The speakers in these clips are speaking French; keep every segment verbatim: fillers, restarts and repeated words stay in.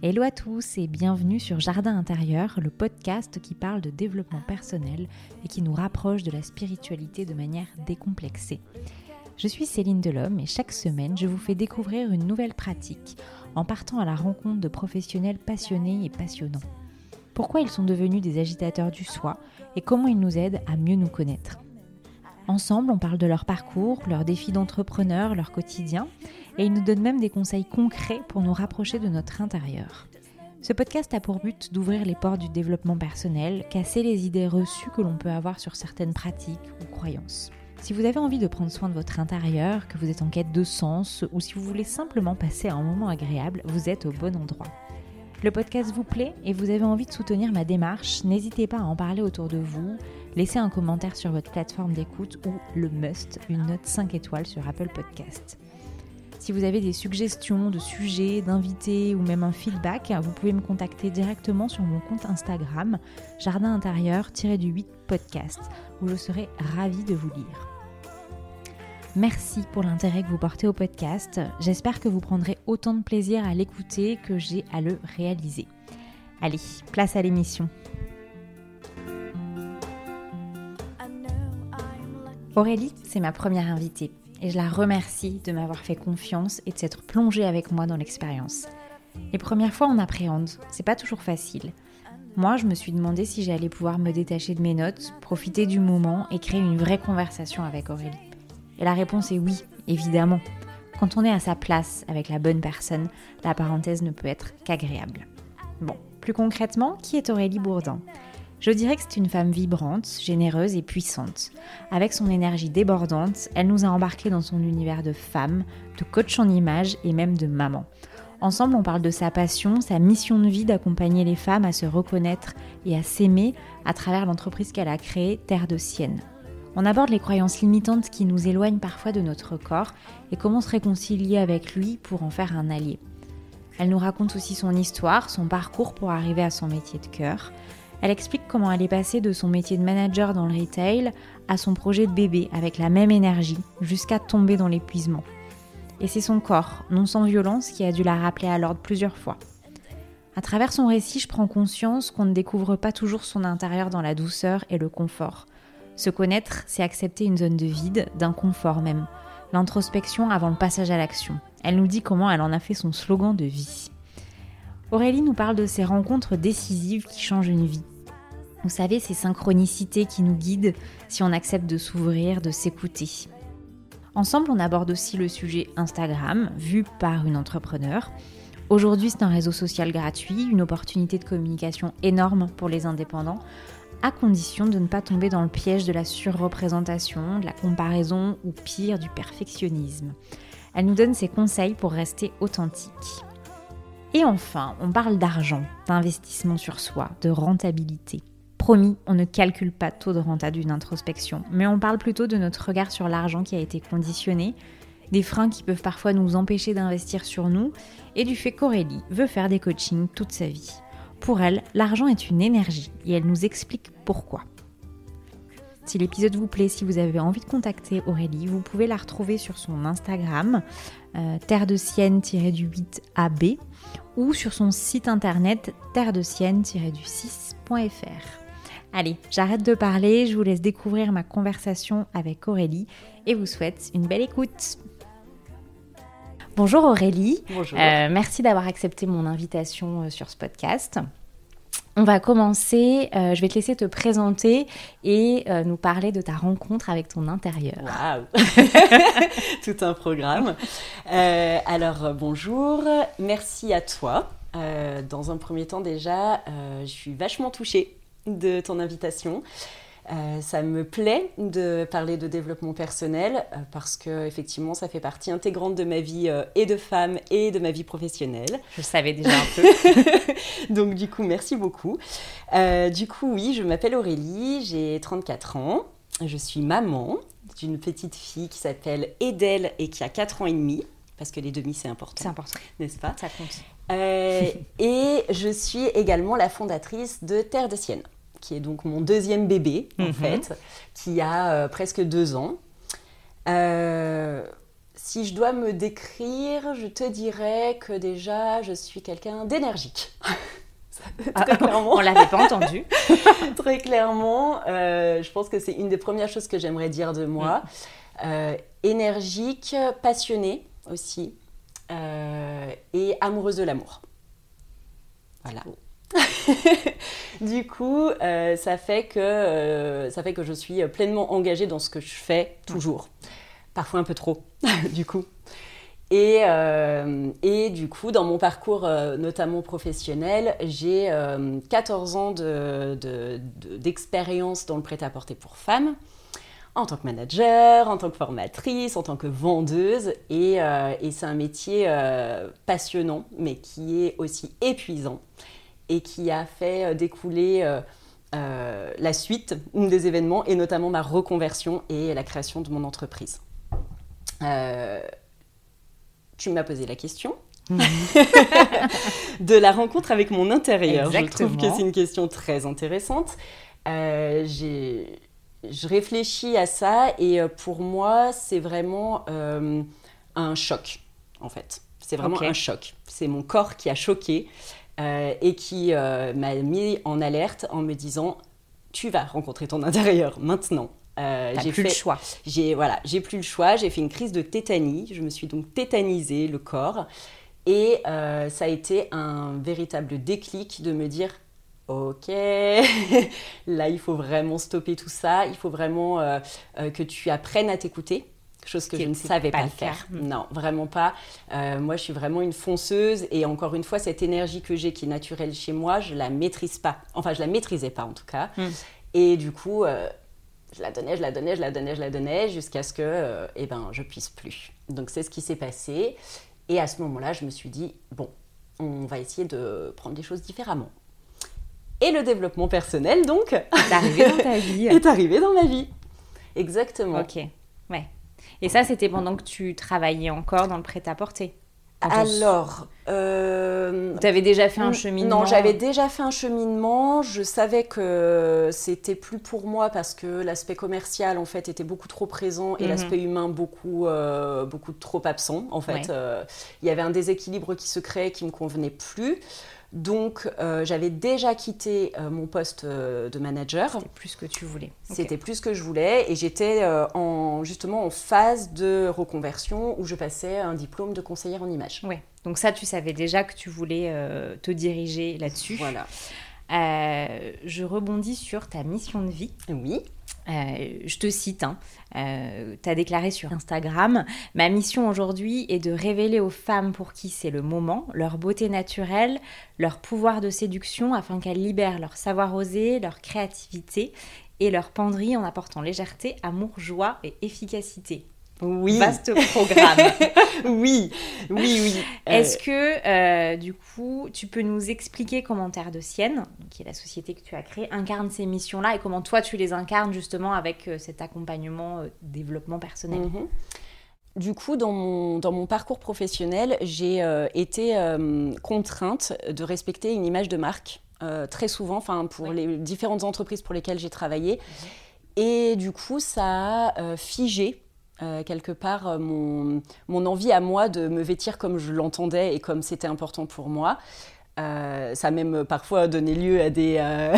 Hello à tous et bienvenue sur Jardin Intérieur, le podcast qui parle de développement personnel et qui nous rapproche de la spiritualité de manière décomplexée. Je suis Céline Delhomme et chaque semaine, je vous fais découvrir une nouvelle pratique en partant à la rencontre de professionnels passionnés et passionnants. Pourquoi ils sont devenus des agitateurs du soi et comment ils nous aident à mieux nous connaître. Ensemble, on parle de leur parcours, leurs défis d'entrepreneur, leur quotidien. Et il nous donne même des conseils concrets pour nous rapprocher de notre intérieur. Ce podcast a pour but d'ouvrir les portes du développement personnel, casser les idées reçues que l'on peut avoir sur certaines pratiques ou croyances. Si vous avez envie de prendre soin de votre intérieur, que vous êtes en quête de sens, ou si vous voulez simplement passer un moment agréable, vous êtes au bon endroit. Le podcast vous plaît et vous avez envie de soutenir ma démarche, n'hésitez pas à en parler autour de vous, laissez un commentaire sur votre plateforme d'écoute ou, le must, une note cinq étoiles sur Apple Podcasts. Si vous avez des suggestions de sujets, d'invités ou même un feedback, vous pouvez me contacter directement sur mon compte Instagram jardin intérieur tiret du huit podcast où je serai ravie de vous lire. Merci pour l'intérêt que vous portez au podcast. J'espère que vous prendrez autant de plaisir à l'écouter que j'ai à le réaliser. Allez, place à l'émission. Aurélie, c'est ma première invitée. Et je la remercie de m'avoir fait confiance et de s'être plongée avec moi dans l'expérience. Les premières fois, on appréhende, c'est pas toujours facile. Moi, je me suis demandé si j'allais pouvoir me détacher de mes notes, profiter du moment et créer une vraie conversation avec Aurélie. Et la réponse est oui, évidemment. Quand on est à sa place avec la bonne personne, la parenthèse ne peut être qu'agréable. Bon, plus concrètement, qui est Aurélie Bourdin ? Je dirais que c'est une femme vibrante, généreuse et puissante. Avec son énergie débordante, elle nous a embarqués dans son univers de femme, de coach en image et même de maman. Ensemble, on parle de sa passion, sa mission de vie d'accompagner les femmes à se reconnaître et à s'aimer à travers l'entreprise qu'elle a créée, Terre de Sienne. On aborde les croyances limitantes qui nous éloignent parfois de notre corps et comment se réconcilier avec lui pour en faire un allié. Elle nous raconte aussi son histoire, son parcours pour arriver à son métier de cœur. Elle explique comment elle est passée de son métier de manager dans le retail à son projet de bébé avec la même énergie, jusqu'à tomber dans l'épuisement. Et c'est son corps, non sans violence, qui a dû la rappeler à l'ordre plusieurs fois. À travers son récit, je prends conscience qu'on ne découvre pas toujours son intérieur dans la douceur et le confort. Se connaître, c'est accepter une zone de vide, d'inconfort même. L'introspection avant le passage à l'action. Elle nous dit comment elle en a fait son slogan de vie. Aurélie nous parle de ces rencontres décisives qui changent une vie. Vous savez, ces synchronicités qui nous guident si on accepte de s'ouvrir, de s'écouter. Ensemble, on aborde aussi le sujet Instagram, vu par une entrepreneure. Aujourd'hui, c'est un réseau social gratuit, une opportunité de communication énorme pour les indépendants, à condition de ne pas tomber dans le piège de la surreprésentation, de la comparaison ou pire, du perfectionnisme. Elle nous donne ses conseils pour rester authentique. Et enfin, on parle d'argent, d'investissement sur soi, de rentabilité. Promis, on ne calcule pas taux de renta d'une introspection, mais on parle plutôt de notre regard sur l'argent qui a été conditionné, des freins qui peuvent parfois nous empêcher d'investir sur nous, et du fait qu'Aurélie veut faire des coachings toute sa vie. Pour elle, l'argent est une énergie, et elle nous explique pourquoi. Si l'épisode vous plaît, si vous avez envie de contacter Aurélie, vous pouvez la retrouver sur son Instagram, euh, terre de sienne tiret du huit A B, ou sur son site internet terre de sienne tiret du six point F R. Allez, j'arrête de parler, je vous laisse découvrir ma conversation avec Aurélie et vous souhaite une belle écoute. Bonjour Aurélie, bonjour. Euh, merci d'avoir accepté mon invitation sur ce podcast. On va commencer, euh, je vais te laisser te présenter et euh, nous parler de ta rencontre avec ton intérieur. Waouh. Tout un programme. Euh, alors, bonjour, merci à toi. Euh, dans un premier temps déjà, euh, je suis vachement touchée de ton invitation. Euh, ça me plaît de parler de développement personnel euh, parce que effectivement, ça fait partie intégrante de ma vie euh, et de femme et de ma vie professionnelle. Je le savais déjà un peu. Donc du coup, merci beaucoup. Euh, du coup, oui, je m'appelle Aurélie, j'ai trente-quatre ans. Je suis maman d'une petite fille qui s'appelle Edel et qui a quatre ans et demi. Parce que les demi, c'est important. C'est important. N'est-ce pas ? Ça compte. Euh, et je suis également la fondatrice de Terre de Sienne, qui est donc mon deuxième bébé, en mm-hmm. fait, qui a euh, presque deux ans. Euh, Si je dois me décrire, je te dirais que déjà, je suis quelqu'un d'énergique. Très clairement. On ne l'avait pas entendu. Très clairement, euh, je pense que c'est une des premières choses que j'aimerais dire de moi. Euh, énergique, passionnée aussi, euh, et amoureuse de l'amour. Voilà. Du coup, euh, ça fait que, euh, ça fait que je suis pleinement engagée dans ce que je fais, toujours. Parfois un peu trop, du coup. Et, euh, et du coup, dans mon parcours, euh, notamment professionnel, j'ai euh, quatorze ans de, de, de, d'expérience dans le prêt-à-porter pour femmes, en tant que manager, en tant que formatrice, en tant que vendeuse. Et, euh, et c'est un métier euh, passionnant, mais qui est aussi épuisant et qui a fait découler euh, euh, la suite des événements, et notamment ma reconversion et la création de mon entreprise. Euh, Tu m'as posé la question de la rencontre avec mon intérieur. Exactement. Je trouve que c'est une question très intéressante. Euh, j'ai, je réfléchis à ça et pour moi, c'est vraiment euh, un choc, en fait. C'est vraiment okay. un choc. C'est mon corps qui a choqué euh, et qui euh, m'a mis en alerte en me disant « Tu vas rencontrer ton intérieur maintenant ». Euh, T'as j'ai plus fait, le choix. J'ai, voilà, j'ai plus le choix. J'ai fait une crise de tétanie. Je me suis donc tétanisée le corps. Et euh, ça a été un véritable déclic de me dire « Ok, là, il faut vraiment stopper tout ça. Il faut vraiment euh, euh, que tu apprennes à t'écouter. » Chose que Qui je ne savais pas, pas faire. faire. Mmh. Non, vraiment pas. Euh, moi, je suis vraiment une fonceuse. Et encore une fois, cette énergie que j'ai qui est naturelle chez moi, je ne la maîtrise pas. Enfin, je ne la maîtrisais pas, en tout cas. Mmh. Et du coup... Euh, Je la donnais, je la donnais, je la donnais, je la donnais jusqu'à ce que euh, eh ben, je ne puisse plus. Donc, c'est ce qui s'est passé. Et à ce moment-là, je me suis dit, bon, on va essayer de prendre les choses différemment. Et le développement personnel, donc, est arrivé dans ta vie. est arrivé dans ma vie. Exactement. OK. Ouais. Et ça, c'était pendant que tu travaillais encore dans le prêt-à-porter. Alors, euh, tu avais déjà fait un cheminement ? Non, j'avais déjà fait un cheminement. Je savais que c'était plus pour moi parce que l'aspect commercial en fait était beaucoup trop présent et mm-hmm. l'aspect humain beaucoup, euh, beaucoup trop absent. En fait, ouais. euh, il y avait un déséquilibre qui se créait qui me convenait plus. Donc, euh, j'avais déjà quitté euh, mon poste euh, de manager. C'était plus ce que tu voulais. Okay. C'était plus ce que je voulais. Et j'étais euh, en, justement en phase de reconversion où je passais un diplôme de conseillère en images. Oui. Donc ça, tu savais déjà que tu voulais euh, te diriger là-dessus. Voilà. Euh, je rebondis sur ta mission de vie. Oui. Euh, je te cite, hein, euh, tu as déclaré sur Instagram « Ma mission aujourd'hui est de révéler aux femmes pour qui c'est le moment, leur beauté naturelle, leur pouvoir de séduction afin qu'elles libèrent leur savoir osé, leur créativité et leur penderie en apportant légèreté, amour, joie et efficacité. » Oui. Vaste programme. oui, oui, oui. Euh... Est-ce que, euh, du coup, tu peux nous expliquer comment Terre de Sienne, qui est la société que tu as créée, incarne ces missions-là et comment toi, tu les incarnes justement avec euh, cet accompagnement euh, développement personnel. Mm-hmm. Du coup, dans mon, dans mon parcours professionnel, j'ai euh, été euh, contrainte de respecter une image de marque euh, très souvent, pour oui. les différentes entreprises pour lesquelles j'ai travaillé. Mm-hmm. Et du coup, ça a euh, figé. Euh, quelque part, euh, mon, mon envie à moi de me vêtir comme je l'entendais et comme c'était important pour moi. Euh, ça a même parfois donné lieu à des, euh,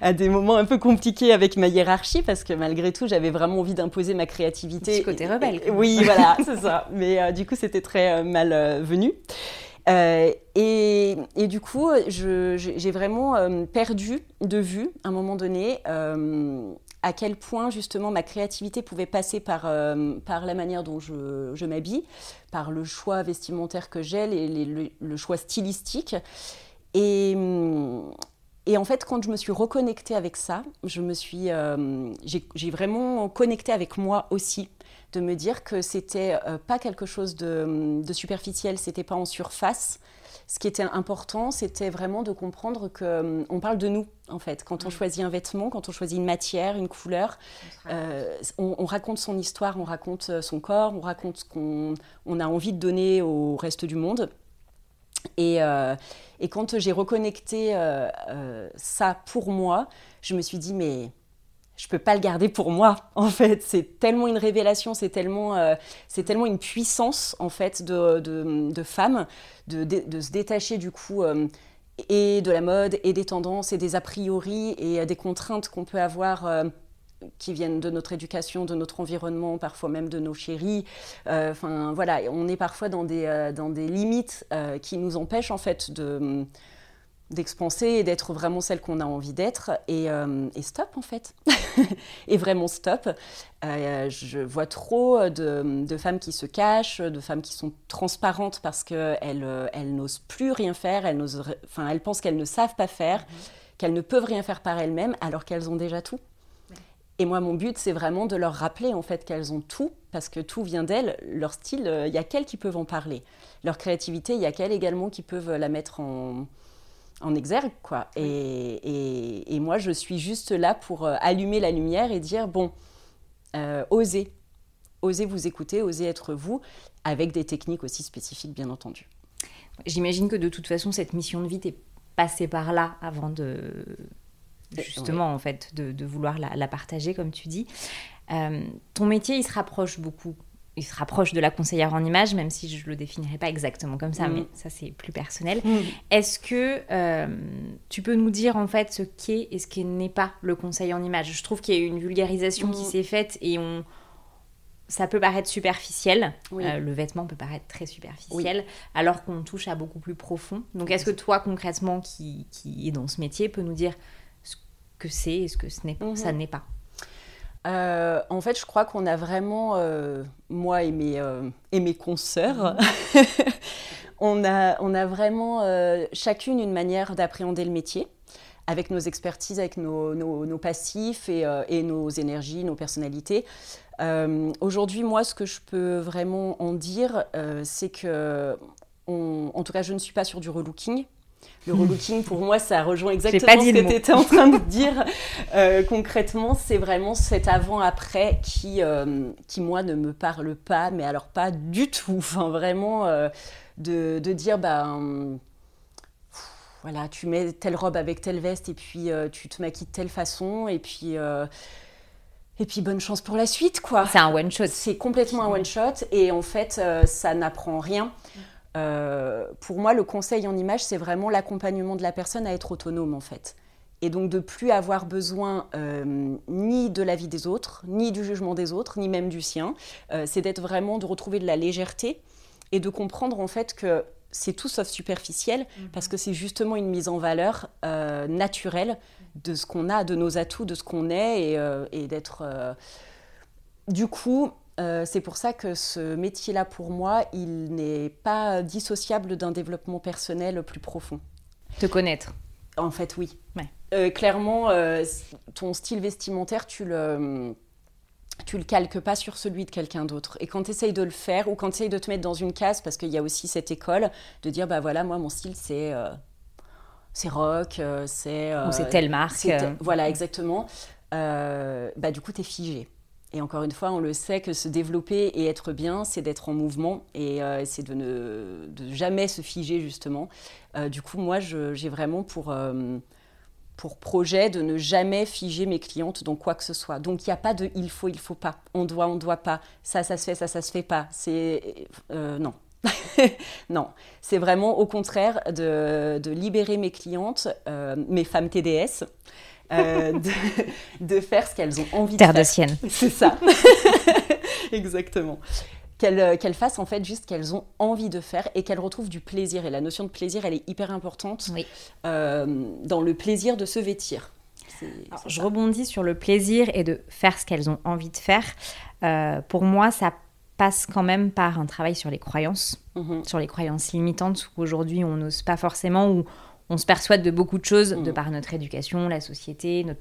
à des moments un peu compliqués avec ma hiérarchie parce que malgré tout, j'avais vraiment envie d'imposer ma créativité. Du côté rebelle. Quoi. Oui, voilà, c'est ça. Mais euh, du coup, c'était très euh, malvenu. Euh, et, et du coup, je, j'ai vraiment euh, perdu de vue, à un moment donné, euh, à quel point justement ma créativité pouvait passer par, euh, par la manière dont je, je m'habille, par le choix vestimentaire que j'ai, les, les, le, le choix stylistique. Et, et en fait, quand je me suis reconnectée avec ça, je me suis, euh, j'ai, j'ai vraiment connecté avec moi aussi, de me dire que c'était euh, pas quelque chose de, de superficiel, c'était pas en surface. Ce qui était important, c'était vraiment de comprendre qu'on um, parle de nous, en fait. Quand mmh. on choisit un vêtement, quand on choisit une matière, une couleur, euh, on, on raconte son histoire, on raconte son corps, on raconte ce qu'on on a envie de donner au reste du monde. Et, euh, et quand j'ai reconnecté euh, euh, ça pour moi, je me suis dit, mais... je peux pas le garder pour moi, en fait. C'est tellement une révélation, c'est tellement, euh, c'est tellement une puissance, en fait, de, de, de femme, de, de, de se détacher, du coup, euh, et de la mode, et des tendances, et des a priori, et des contraintes qu'on peut avoir... Euh, qui viennent de notre éducation, de notre environnement, parfois même de nos chéris. Enfin, euh, voilà, on est parfois dans des, euh, dans des limites euh, qui nous empêchent, en fait, de, d'expanser et d'être vraiment celle qu'on a envie d'être. Et, euh, et stop, en fait. Et vraiment stop. Euh, je vois trop de, de femmes qui se cachent, de femmes qui sont transparentes parce qu'elles elles n'osent plus rien faire, elles, n'osent, enfin, elles pensent qu'elles ne savent pas faire, mmh. qu'elles ne peuvent rien faire par elles-mêmes alors qu'elles ont déjà tout. Et moi, mon but, c'est vraiment de leur rappeler, en fait, qu'elles ont tout, parce que tout vient d'elles. Leur style, il euh, y a qu'elles qui peuvent en parler. Leur créativité, il y a qu'elles également qui peuvent la mettre en, en exergue, quoi. Oui. Et, et, et moi, je suis juste là pour euh, allumer la lumière et dire, bon, euh, osez. Osez vous écouter, osez être vous, avec des techniques aussi spécifiques, bien entendu. J'imagine que, de toute façon, cette mission de vie, t'es passée par là avant de... justement, ouais. en fait, de, de vouloir la, la partager, comme tu dis. Euh, ton métier, il se rapproche beaucoup. Il se rapproche de la conseillère en images, même si je ne le définirais pas exactement comme ça, mmh. mais ça, c'est plus personnel. Mmh. Est-ce que euh, tu peux nous dire, en fait, ce qu'est et ce qui n'est pas le conseil en images? Je trouve qu'il y a eu une vulgarisation mmh. qui s'est faite et on... ça peut paraître superficiel. Oui. Euh, le vêtement peut paraître très superficiel, oui. alors qu'on touche à beaucoup plus profond. Donc, est-ce que toi, concrètement, qui, qui est dans ce métier, peut nous dire... que c'est et ce que ce n'est, mmh. ça n'est pas. Euh, en fait, je crois qu'on a vraiment, euh, moi et mes, euh, et mes consoeurs, mmh. on, a, on a vraiment euh, chacune une manière d'appréhender le métier, avec nos expertises, avec nos, nos, nos passifs et, euh, et nos énergies, nos personnalités. Euh, aujourd'hui, moi, ce que je peux vraiment en dire, euh, c'est que, on, en tout cas, je ne suis pas sur du relooking. Le relooking, pour moi, ça rejoint exactement ce que tu étais en train de dire. Euh, concrètement, c'est vraiment cet avant-après qui, euh, qui, moi, ne me parle pas, mais alors pas du tout. Enfin, vraiment, euh, de, de dire, ben, pff, voilà, tu mets telle robe avec telle veste et puis euh, tu te maquilles de telle façon et puis... Euh, Et puis, bonne chance pour la suite, quoi. C'est un one-shot. C'est complètement un one-shot et en fait, euh, ça n'apprend rien. Euh, pour moi, le conseil en image, c'est vraiment l'accompagnement de la personne à être autonome, en fait. Et donc, de ne plus avoir besoin euh, ni de l'avis des autres, ni du jugement des autres, ni même du sien. Euh, c'est d'être vraiment, de retrouver de la légèreté et de comprendre, en fait, que c'est tout sauf superficiel, mmh. parce que c'est justement une mise en valeur euh, naturelle de ce qu'on a, de nos atouts, de ce qu'on est, et, euh, et d'être... Euh... Du coup... Euh, c'est pour ça que ce métier-là, pour moi, il n'est pas dissociable d'un développement personnel plus profond. Te connaître. En fait, oui. Ouais. Euh, clairement, euh, ton style vestimentaire, tu le, tu le calques pas sur celui de quelqu'un d'autre. Et quand tu essayes de le faire ou quand tu essayes de te mettre dans une case, parce qu'il y a aussi cette école de dire, bah voilà, moi, mon style, c'est... Euh, c'est rock, euh, c'est... Euh, ou c'est telle marque. C'est te... Voilà, exactement. Euh, bah du coup, t'es figé. Et encore une fois, on le sait que se développer et être bien, c'est d'être en mouvement et euh, c'est de ne de jamais se figer, justement. Euh, du coup, moi, je, j'ai vraiment pour, euh, pour projet de ne jamais figer mes clientes dans quoi que ce soit. Donc, il n'y a pas de « il faut, il ne faut pas »,« on doit, on ne doit pas »,« ça, ça se fait, ça, ça ne se fait pas ». C'est euh, non. Non, c'est vraiment au contraire de, de libérer mes clientes, euh, mes femmes T D S, Euh, de, de faire ce qu'elles ont envie Terre de faire. Terre de Sienne. C'est ça. Exactement. Qu'elles, qu'elles fassent en fait juste ce qu'elles ont envie de faire et qu'elles retrouvent du plaisir. Et la notion de plaisir, elle est hyper importante oui. euh, dans le plaisir de se vêtir. C'est, Alors, c'est je ça. rebondis sur le plaisir et de faire ce qu'elles ont envie de faire. Euh, pour moi, ça passe quand même par un travail sur les croyances, mmh. sur les croyances limitantes qu'aujourd'hui on n'ose pas forcément ou on se persuade de beaucoup de choses, mmh. de par notre éducation, la société, notre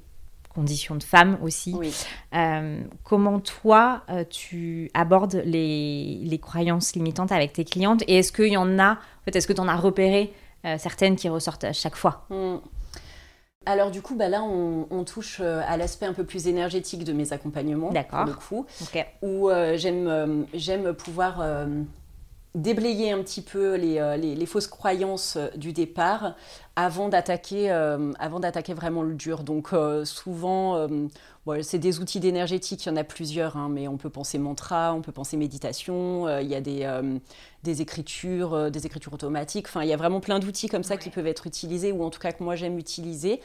condition de femme aussi. Oui. Euh, comment toi, euh, tu abordes les, les croyances limitantes avec tes clientes et est-ce qu'il y en a, en fait, est-ce que tu en as repéré euh, certaines qui ressortent à chaque fois mmh. Alors du coup, bah là, on, on touche à l'aspect un peu plus énergétique de mes accompagnements. D'accord. Pour le coup, okay. où euh, j'aime, euh, j'aime pouvoir... Euh, déblayer un petit peu les, les, les fausses croyances du départ avant d'attaquer, euh, avant d'attaquer vraiment le dur. Donc euh, souvent, euh, bon, c'est des outils d'énergétique, il y en a plusieurs, hein, mais on peut penser mantra, on peut penser méditation, euh, il y a des, euh, des, écritures, euh, des écritures automatiques, enfin il y a vraiment plein d'outils comme ça ouais. qui peuvent être utilisés, ou en tout cas que moi j'aime utiliser.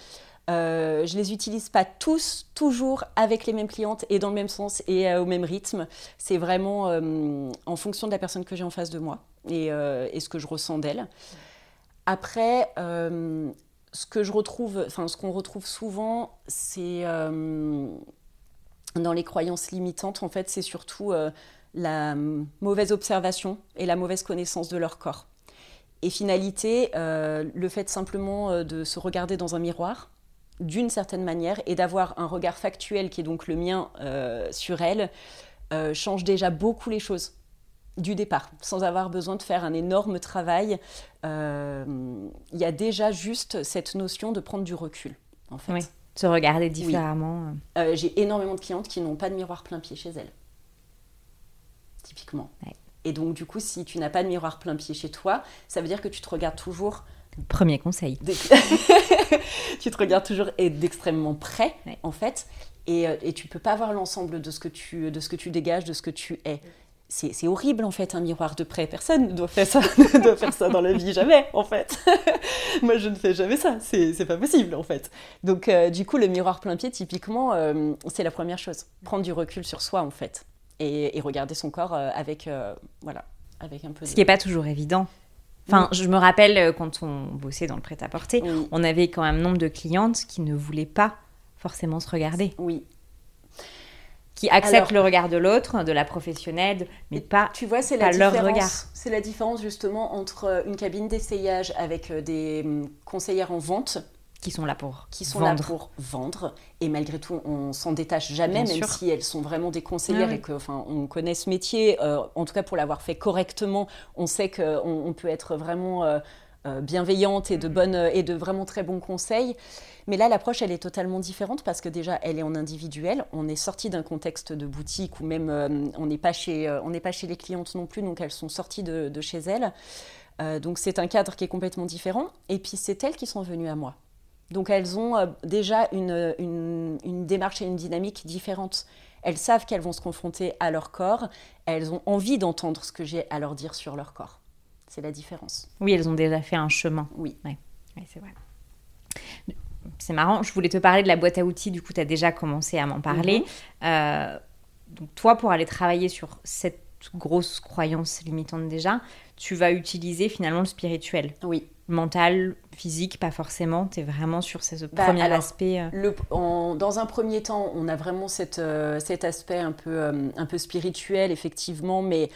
Euh, je ne les utilise pas tous, toujours avec les mêmes clientes et dans le même sens et euh, au même rythme. C'est vraiment euh, en fonction de la personne que j'ai en face de moi et, euh, et ce que je ressens d'elle. Après, euh, ce que je retrouve, enfin ce qu'on retrouve souvent, c'est euh, dans les croyances limitantes, en fait, c'est surtout euh, la mauvaise observation et la mauvaise connaissance de leur corps. Et finalité, euh, le fait simplement euh, de se regarder dans un miroir, d'une certaine manière, et d'avoir un regard factuel qui est donc le mien euh, sur elle, euh, change déjà beaucoup les choses du départ, sans avoir besoin de faire un énorme travail. Euh, y a déjà juste cette notion de prendre du recul, en fait. Oui, se regarder différemment. Oui. Euh, j'ai énormément de clientes qui n'ont pas de miroir plein pied chez elles, typiquement. Ouais. Et donc, du coup, si tu n'as pas de miroir plein pied chez toi, ça veut dire que tu te regardes toujours... Premier conseil. Tu te regardes toujours et d'extrêmement près, ouais. en fait, et, et tu ne peux pas voir l'ensemble de ce, que tu, de ce que tu dégages, de ce que tu es. C'est, c'est horrible, en fait, un miroir de près. Personne ne doit faire ça, ne doit faire ça dans la vie, jamais, en fait. Moi, je ne fais jamais ça. C'est, c'est pas possible, en fait. Donc, euh, du coup, le miroir plein pied, typiquement, euh, c'est la première chose. Prendre du recul sur soi, en fait, et, et regarder son corps euh, avec, euh, voilà, avec un peu de... Ce qui n'est pas toujours évident. Enfin, je me rappelle, quand on bossait dans le prêt-à-porter, oui. on avait quand même nombre de clientes qui ne voulaient pas forcément se regarder. Oui. Qui acceptent Alors, le regard de l'autre, de la professionnelle, mais pas, tu vois, c'est pas la leur regard. C'est la différence, justement, entre une cabine d'essayage avec des conseillères en vente... Qui sont là pour qui sont vendre. là pour vendre et malgré tout on s'en détache jamais, Bien même sûr. si elles sont vraiment des conseillères, oui, oui. et que enfin on connaît ce métier, euh, en tout cas pour l'avoir fait correctement, on sait que on, on peut être vraiment euh, bienveillante et de bonne et de vraiment très bons conseils. Mais là, l'approche, elle est totalement différente parce que déjà, elle est en individuel. On est sorti d'un contexte de boutique où même euh, on n'est pas chez euh, on n'est pas chez les clientes non plus, donc elles sont sorties de, de chez elles. Euh, donc c'est un cadre qui est complètement différent. Et puis c'est elles qui sont venues à moi. Donc elles ont déjà une, une, une démarche et une dynamique différentes. Elles savent qu'elles vont se confronter à leur corps, elles ont envie d'entendre ce que j'ai à leur dire sur leur corps. C'est la différence. Oui, elles ont déjà fait un chemin. Oui. Ouais. Ouais, c'est vrai. C'est marrant, je voulais te parler de la boîte à outils, du coup tu as déjà commencé à m'en parler. Mmh. Euh, donc toi, pour aller travailler sur cette grosse croyance limitante déjà, tu vas utiliser finalement le spirituel. Oui. Mental, physique, pas forcément, tu es vraiment sur ce, ce bah, premier alors, aspect. Euh... Le, en, dans un premier temps, on a vraiment cette, euh, cet aspect un peu, euh, un peu spirituel, effectivement, mais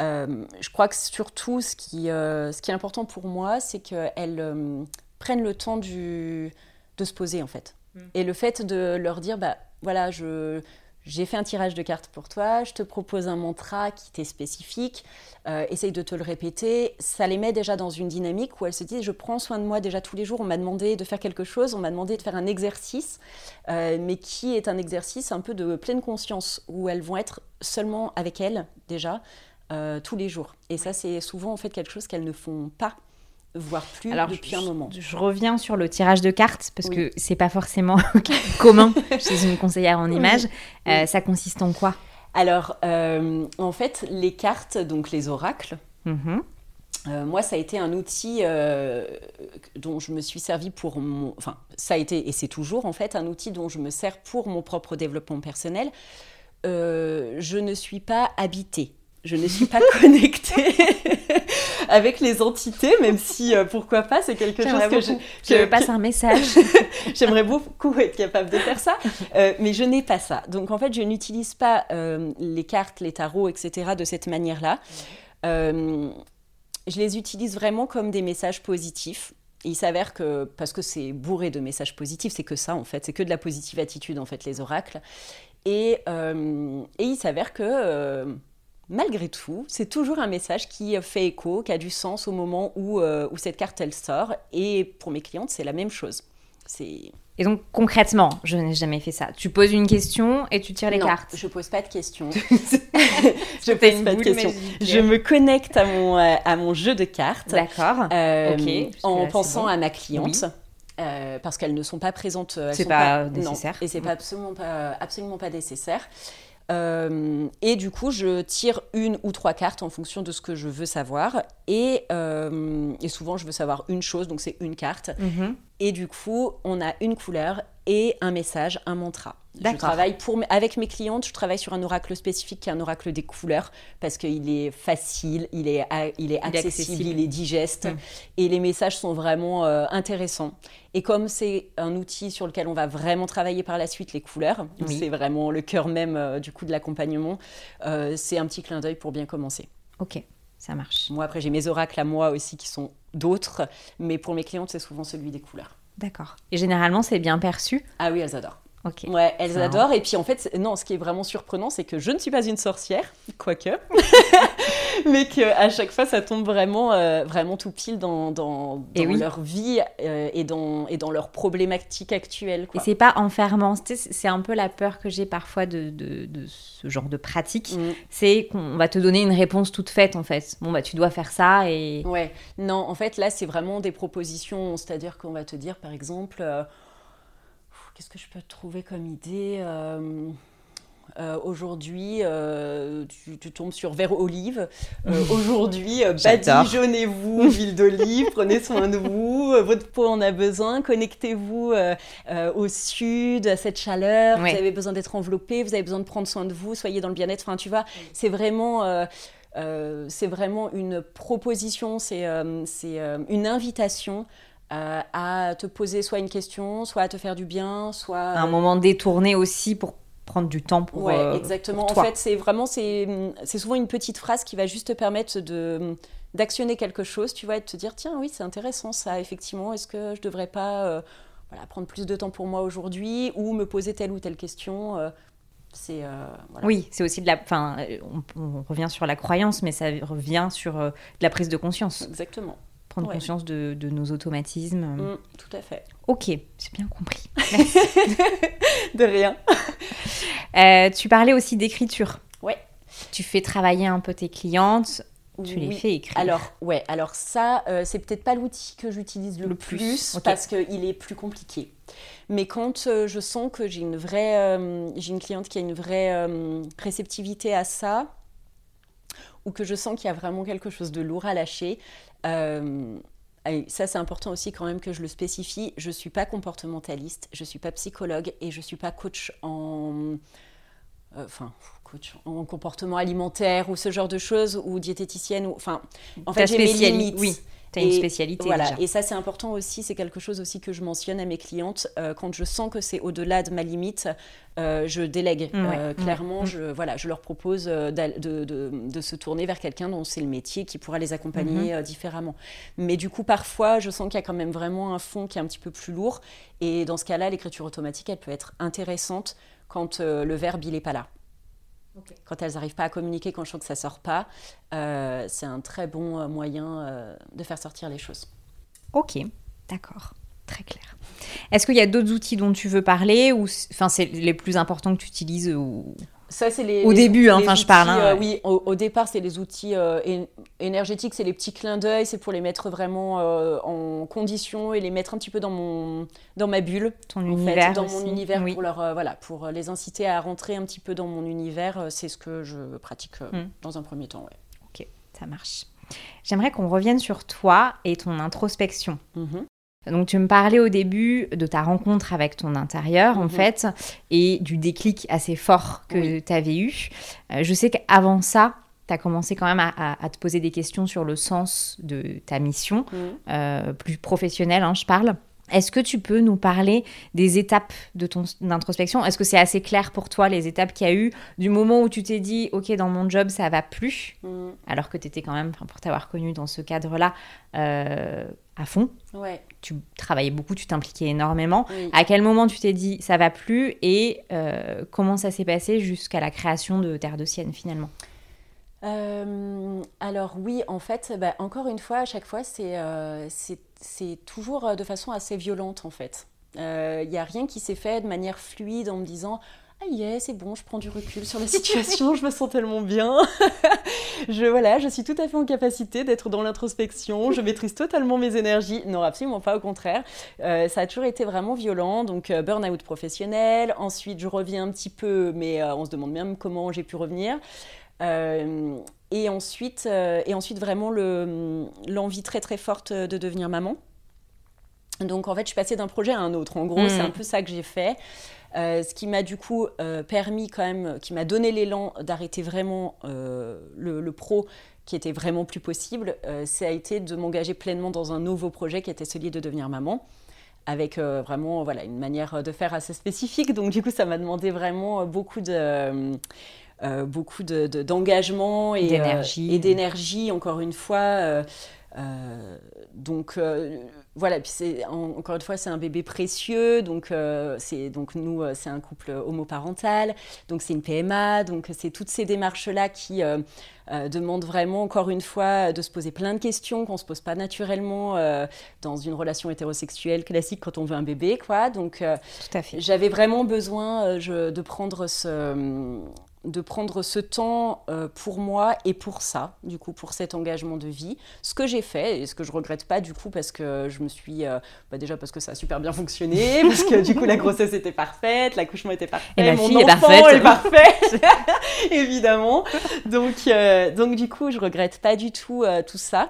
euh, je crois que surtout, ce qui, euh, ce qui est important pour moi, c'est qu'elles euh, prennent le temps du, de se poser, en fait. Mmh. Et le fait de leur dire, bah, voilà, je... J'ai fait un tirage de cartes pour toi, je te propose un mantra qui t'est spécifique, euh, essaye de te le répéter. Ça les met déjà dans une dynamique où elles se disent « je prends soin de moi déjà tous les jours, on m'a demandé de faire quelque chose, on m'a demandé de faire un exercice, euh, mais qui est un exercice un peu de pleine conscience, où elles vont être seulement avec elles déjà euh, tous les jours. Et ça, c'est souvent en fait quelque chose qu'elles ne font pas. Voire plus Alors, depuis je, un moment. Je reviens sur le tirage de cartes, parce oui. que c'est pas forcément commun chez une conseillère en images. Oui. Euh, ça consiste en quoi ? Alors, euh, en fait, les cartes, donc les oracles, mm-hmm. euh, moi, ça a été un outil euh, dont je me suis servi pour mon... Enfin, ça a été, et c'est toujours, en fait, un outil dont je me sers pour mon propre développement personnel. Euh, je ne suis pas habitée. Je ne suis pas connectée avec les entités, même si, euh, pourquoi pas, c'est quelque J'aimerais chose que beaucoup. je... Je passe un message. J'aimerais beaucoup être capable de faire ça, euh, mais je n'ai pas ça. Donc, en fait, je n'utilise pas euh, les cartes, les tarots, et cetera de cette manière-là. Euh, je les utilise vraiment comme des messages positifs. Et il s'avère que, parce que c'est bourré de messages positifs, c'est que ça, en fait. C'est que de la positive attitude, en fait, les oracles. Et, euh, et il s'avère que... Euh, Malgré tout, c'est toujours un message qui fait écho, qui a du sens au moment où, euh, où cette carte, elle sort. Et pour mes clientes, c'est la même chose. C'est Et donc, concrètement, je n'ai jamais fait ça. Tu poses une question et tu tires les non, cartes. Non, je pose pas de questions. je pose une pas de questions. Magique. Je me connecte à mon, à mon jeu de cartes. D'accord. Euh, okay. En pensant bon. à ma cliente. Oui. Euh, parce qu'elles ne sont pas présentes. C'est pas, pas nécessaire. Non, et c'est pas absolument pas, absolument pas nécessaire. Euh, et du coup, je tire une ou trois cartes en fonction de ce que je veux savoir. Et, euh, et souvent, je veux savoir une chose, donc c'est une carte. Mm-hmm. Et du coup, on a une couleur et un message, un mantra. D'accord. Je travaille pour, avec mes clientes, je travaille sur un oracle spécifique qui est un oracle des couleurs parce qu'il est facile, il est, il est accessible, il est, il est digeste mmh. et les messages sont vraiment euh, intéressants. Et comme c'est un outil sur lequel on va vraiment travailler par la suite, les couleurs, oui. c'est vraiment le cœur même euh, du coup de l'accompagnement, euh, c'est un petit clin d'œil pour bien commencer. Ok, ça marche. Moi après j'ai mes oracles à moi aussi qui sont d'autres, mais pour mes clientes c'est souvent celui des couleurs. D'accord. Et généralement c'est bien perçu ? Ah oui, elles adorent. Okay. Ouais, elles enfin... adorent. Et puis en fait, non, ce qui est vraiment surprenant, c'est que je ne suis pas une sorcière, quoique, mais qu'à chaque fois, ça tombe vraiment, euh, vraiment tout pile dans, dans, dans et oui. leur vie euh, et, dans, et dans leur problématique actuelle. Quoi. Et c'est pas enfermant. C'est, c'est un peu la peur que j'ai parfois de, de, de ce genre de pratique. Mm. C'est qu'on va te donner une réponse toute faite, en fait. Bon, bah, tu dois faire ça et... Ouais. Non, en fait, là, c'est vraiment des propositions. C'est-à-dire qu'on va te dire, par exemple... Euh, qu'est-ce que je peux te trouver comme idée euh, euh, aujourd'hui, euh, tu, tu tombes sur verre olive. Euh, aujourd'hui, euh, badigeonnez-vous d'huile d'olive, prenez soin de vous, votre peau en a besoin, connectez-vous euh, euh, au sud, à cette chaleur, ouais. vous avez besoin d'être enveloppé, vous avez besoin de prendre soin de vous, soyez dans le bien-être. Enfin, tu vois, c'est vraiment... Euh, euh, c'est vraiment une proposition, c'est, euh, c'est euh, une invitation Euh, à te poser soit une question, soit à te faire du bien, soit... Un moment détourné aussi pour prendre du temps pour, ouais, euh, exactement. Pour toi. En fait, c'est vraiment, c'est, c'est souvent une petite phrase qui va juste te permettre de, d'actionner quelque chose, tu vois, et de te dire, tiens, oui, c'est intéressant ça, effectivement, est-ce que je devrais pas euh, voilà, prendre plus de temps pour moi aujourd'hui ou me poser telle ou telle question euh, c'est, euh, voilà. Oui, c'est aussi de la... Enfin, on, on revient sur la croyance, mais ça revient sur euh, de la prise de conscience. Exactement. Prendre ouais. conscience de, de nos automatismes. Mmh, tout à fait. Ok, j'ai bien compris. Merci. De rien. Euh, tu parlais aussi d'écriture. Ouais. Tu fais travailler un peu tes clientes, tu oui. les fais écrire. Alors, ouais, alors ça, euh, c'est peut-être pas l'outil que j'utilise le, le plus, plus okay. parce qu'il est plus compliqué. Mais quand euh, je sens que j'ai une vraie, euh, j'ai une cliente qui a une vraie euh, réceptivité à ça, ou que je sens qu'il y a vraiment quelque chose de lourd à lâcher, Euh, ça c'est important aussi quand même que je le spécifie, je ne suis pas comportementaliste, je ne suis pas psychologue et je ne suis pas coach en, euh, enfin, coach en comportement alimentaire ou ce genre de choses, ou diététicienne, ou, enfin, en fait j'ai mes limites. Oui. Tu as une spécialité voilà, déjà. Et ça, c'est important aussi. C'est quelque chose aussi que je mentionne à mes clientes. Euh, quand je sens que c'est au-delà de ma limite, euh, je délègue. Mmh, euh, ouais, clairement, ouais. Je, voilà, je leur propose de, de, de, de se tourner vers quelqu'un dont c'est le métier, qui pourra les accompagner mmh. euh, différemment. Mais du coup, parfois, je sens qu'il y a quand même vraiment un fond qui est un petit peu plus lourd. Et dans ce cas-là, l'écriture automatique, elle peut être intéressante quand euh, le verbe, il n'est pas là. Okay. Quand elles n'arrivent pas à communiquer, quand je sens que ça ne sort pas, euh, c'est un très bon moyen euh, de faire sortir les choses. Ok, d'accord, très clair. Est-ce qu'il y a d'autres outils dont tu veux parler ou c'est, enfin, c'est les plus importants que tu utilises ou... Ça, c'est les, au les, début, hein, les enfin, outils, je parle. Hein, euh, ouais. Oui, au, au départ, c'est les outils euh, énergétiques, c'est les petits clins d'œil, c'est pour les mettre vraiment euh, en condition et les mettre un petit peu dans, mon, dans ma bulle. Ton en univers fait, Dans aussi. Mon univers, oui. pour, leur, euh, voilà, pour les inciter à rentrer un petit peu dans mon univers, euh, c'est ce que je pratique euh, mm. dans un premier temps. Ouais. Ok, ça marche. J'aimerais qu'on revienne sur toi et ton introspection. Mm-hmm. Donc, tu me parlais au début de ta rencontre avec ton intérieur, mmh. en fait, et du déclic assez fort que oui. tu avais eu. Euh, je sais qu'avant ça, tu as commencé quand même à, à, à te poser des questions sur le sens de ta mission, mmh. euh, plus professionnelle, hein, je parle. Est-ce que tu peux nous parler des étapes de ton introspection ? Est-ce que c'est assez clair pour toi, les étapes qu'il y a eu du moment où tu t'es dit « Ok, dans mon job, ça va plus mmh. », alors que tu étais quand même, pour t'avoir connue dans ce cadre-là, euh, à fond. Ouais. Tu travaillais beaucoup, tu t'impliquais énormément. Oui. À quel moment tu t'es dit ça va plus et euh, comment ça s'est passé jusqu'à la création de Terre de Sienne finalement ? euh, Alors oui, en fait, bah, encore une fois, à chaque fois, c'est, euh, c'est, c'est toujours de façon assez violente en fait. Il euh, n'y a rien qui s'est fait de manière fluide en me disant « Ah yes, c'est bon, je prends du recul sur la situation, je me sens tellement bien. je, voilà, je suis tout à fait en capacité d'être dans l'introspection, je maîtrise totalement mes énergies. » Non, absolument pas, au contraire. Euh, ça a toujours été vraiment violent, donc euh, burn-out professionnel. Ensuite, je reviens un petit peu, mais euh, on se demande même comment j'ai pu revenir. Euh, et, ensuite, euh, et ensuite, vraiment, le, l'envie très très forte de devenir maman. Donc en fait, je suis passée d'un projet à un autre. En gros, mmh. c'est un peu ça que j'ai fait. Euh, ce qui m'a du coup euh, permis quand même, qui m'a donné l'élan d'arrêter vraiment euh, le, le pro qui était vraiment plus possible, euh, ça a été de m'engager pleinement dans un nouveau projet qui était celui de devenir maman, avec euh, vraiment voilà, une manière de faire assez spécifique. Donc du coup, ça m'a demandé vraiment beaucoup de... Euh, Euh, beaucoup de, de, d'engagement et d'énergie. Euh, et d'énergie, encore une fois. Euh, euh, donc, euh, voilà. Puis c'est, en, encore une fois, c'est un bébé précieux. Donc, euh, c'est, donc nous, c'est un couple homoparental. Donc, c'est une P M A. Donc, c'est toutes ces démarches-là qui euh, euh, demandent vraiment, encore une fois, de se poser plein de questions qu'on ne se pose pas naturellement euh, dans une relation hétérosexuelle classique quand on veut un bébé, quoi. Donc, euh, tout à fait. J'avais vraiment besoin euh, je, de prendre ce... Euh, de prendre ce temps euh, pour moi et pour ça, du coup, pour cet engagement de vie. Ce que j'ai fait, et ce que je ne regrette pas, du coup, parce que je me suis... Euh, bah déjà, parce que ça a super bien fonctionné, parce que, du coup, la grossesse était parfaite, l'accouchement était parfait, et mon fille enfant est parfait, évidemment. Donc, euh, donc, du coup, je ne regrette pas du tout euh, tout ça.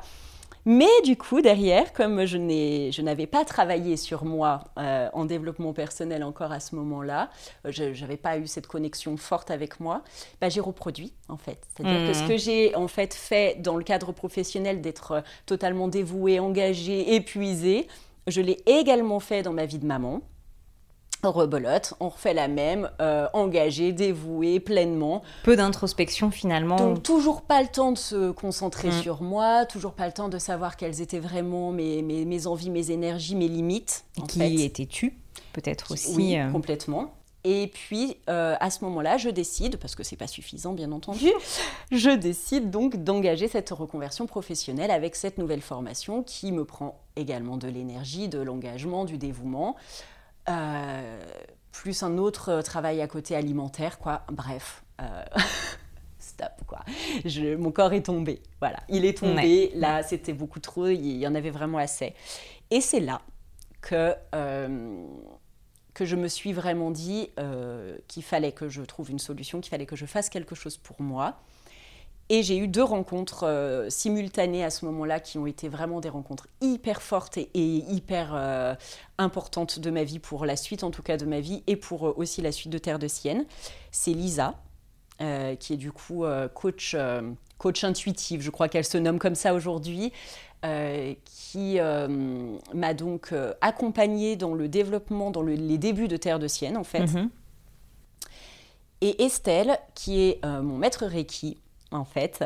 Mais du coup, derrière, comme je, n'ai, je n'avais pas travaillé sur moi euh, en développement personnel encore à ce moment-là, je n'avais pas eu cette connexion forte avec moi, bah, j'ai reproduit en fait. C'est-à-dire mmh. que ce que j'ai en fait fait dans le cadre professionnel d'être totalement dévouée, engagée, épuisée, je l'ai également fait dans ma vie de maman. Rebolote, on refait la même, euh, engagée, dévouée, pleinement. Peu d'introspection finalement. Donc toujours pas le temps de se concentrer mmh. sur moi, toujours pas le temps de savoir quelles étaient vraiment mes, mes, mes envies, mes énergies, mes limites. En Qui fait. Étais-tu peut-être aussi Oui, euh... complètement. Et puis, euh, à ce moment-là, je décide, parce que ce n'est pas suffisant, bien entendu, je décide donc d'engager cette reconversion professionnelle avec cette nouvelle formation qui me prend également de l'énergie, de l'engagement, du dévouement. Euh, plus un autre euh, travail à côté alimentaire, quoi. Bref, euh, stop, quoi. Je, mon corps est tombé, voilà. Il est tombé, ouais. là, c'était beaucoup trop, il y en avait vraiment assez. Et c'est là que, euh, que je me suis vraiment dit euh, qu'il fallait que je trouve une solution, qu'il fallait que je fasse quelque chose pour moi. Et j'ai eu deux rencontres euh, simultanées à ce moment-là qui ont été vraiment des rencontres hyper fortes et, et hyper euh, importantes de ma vie, pour la suite en tout cas de ma vie, et pour euh, aussi la suite de Terre de Sienne. C'est Lisa, euh, qui est du coup euh, coach, euh, coach intuitive, je crois qu'elle se nomme comme ça aujourd'hui, euh, qui euh, m'a donc euh, accompagnée dans le développement, dans le, les débuts de Terre de Sienne en fait. Mm-hmm. Et Estelle, qui est euh, mon maître Reiki, en fait,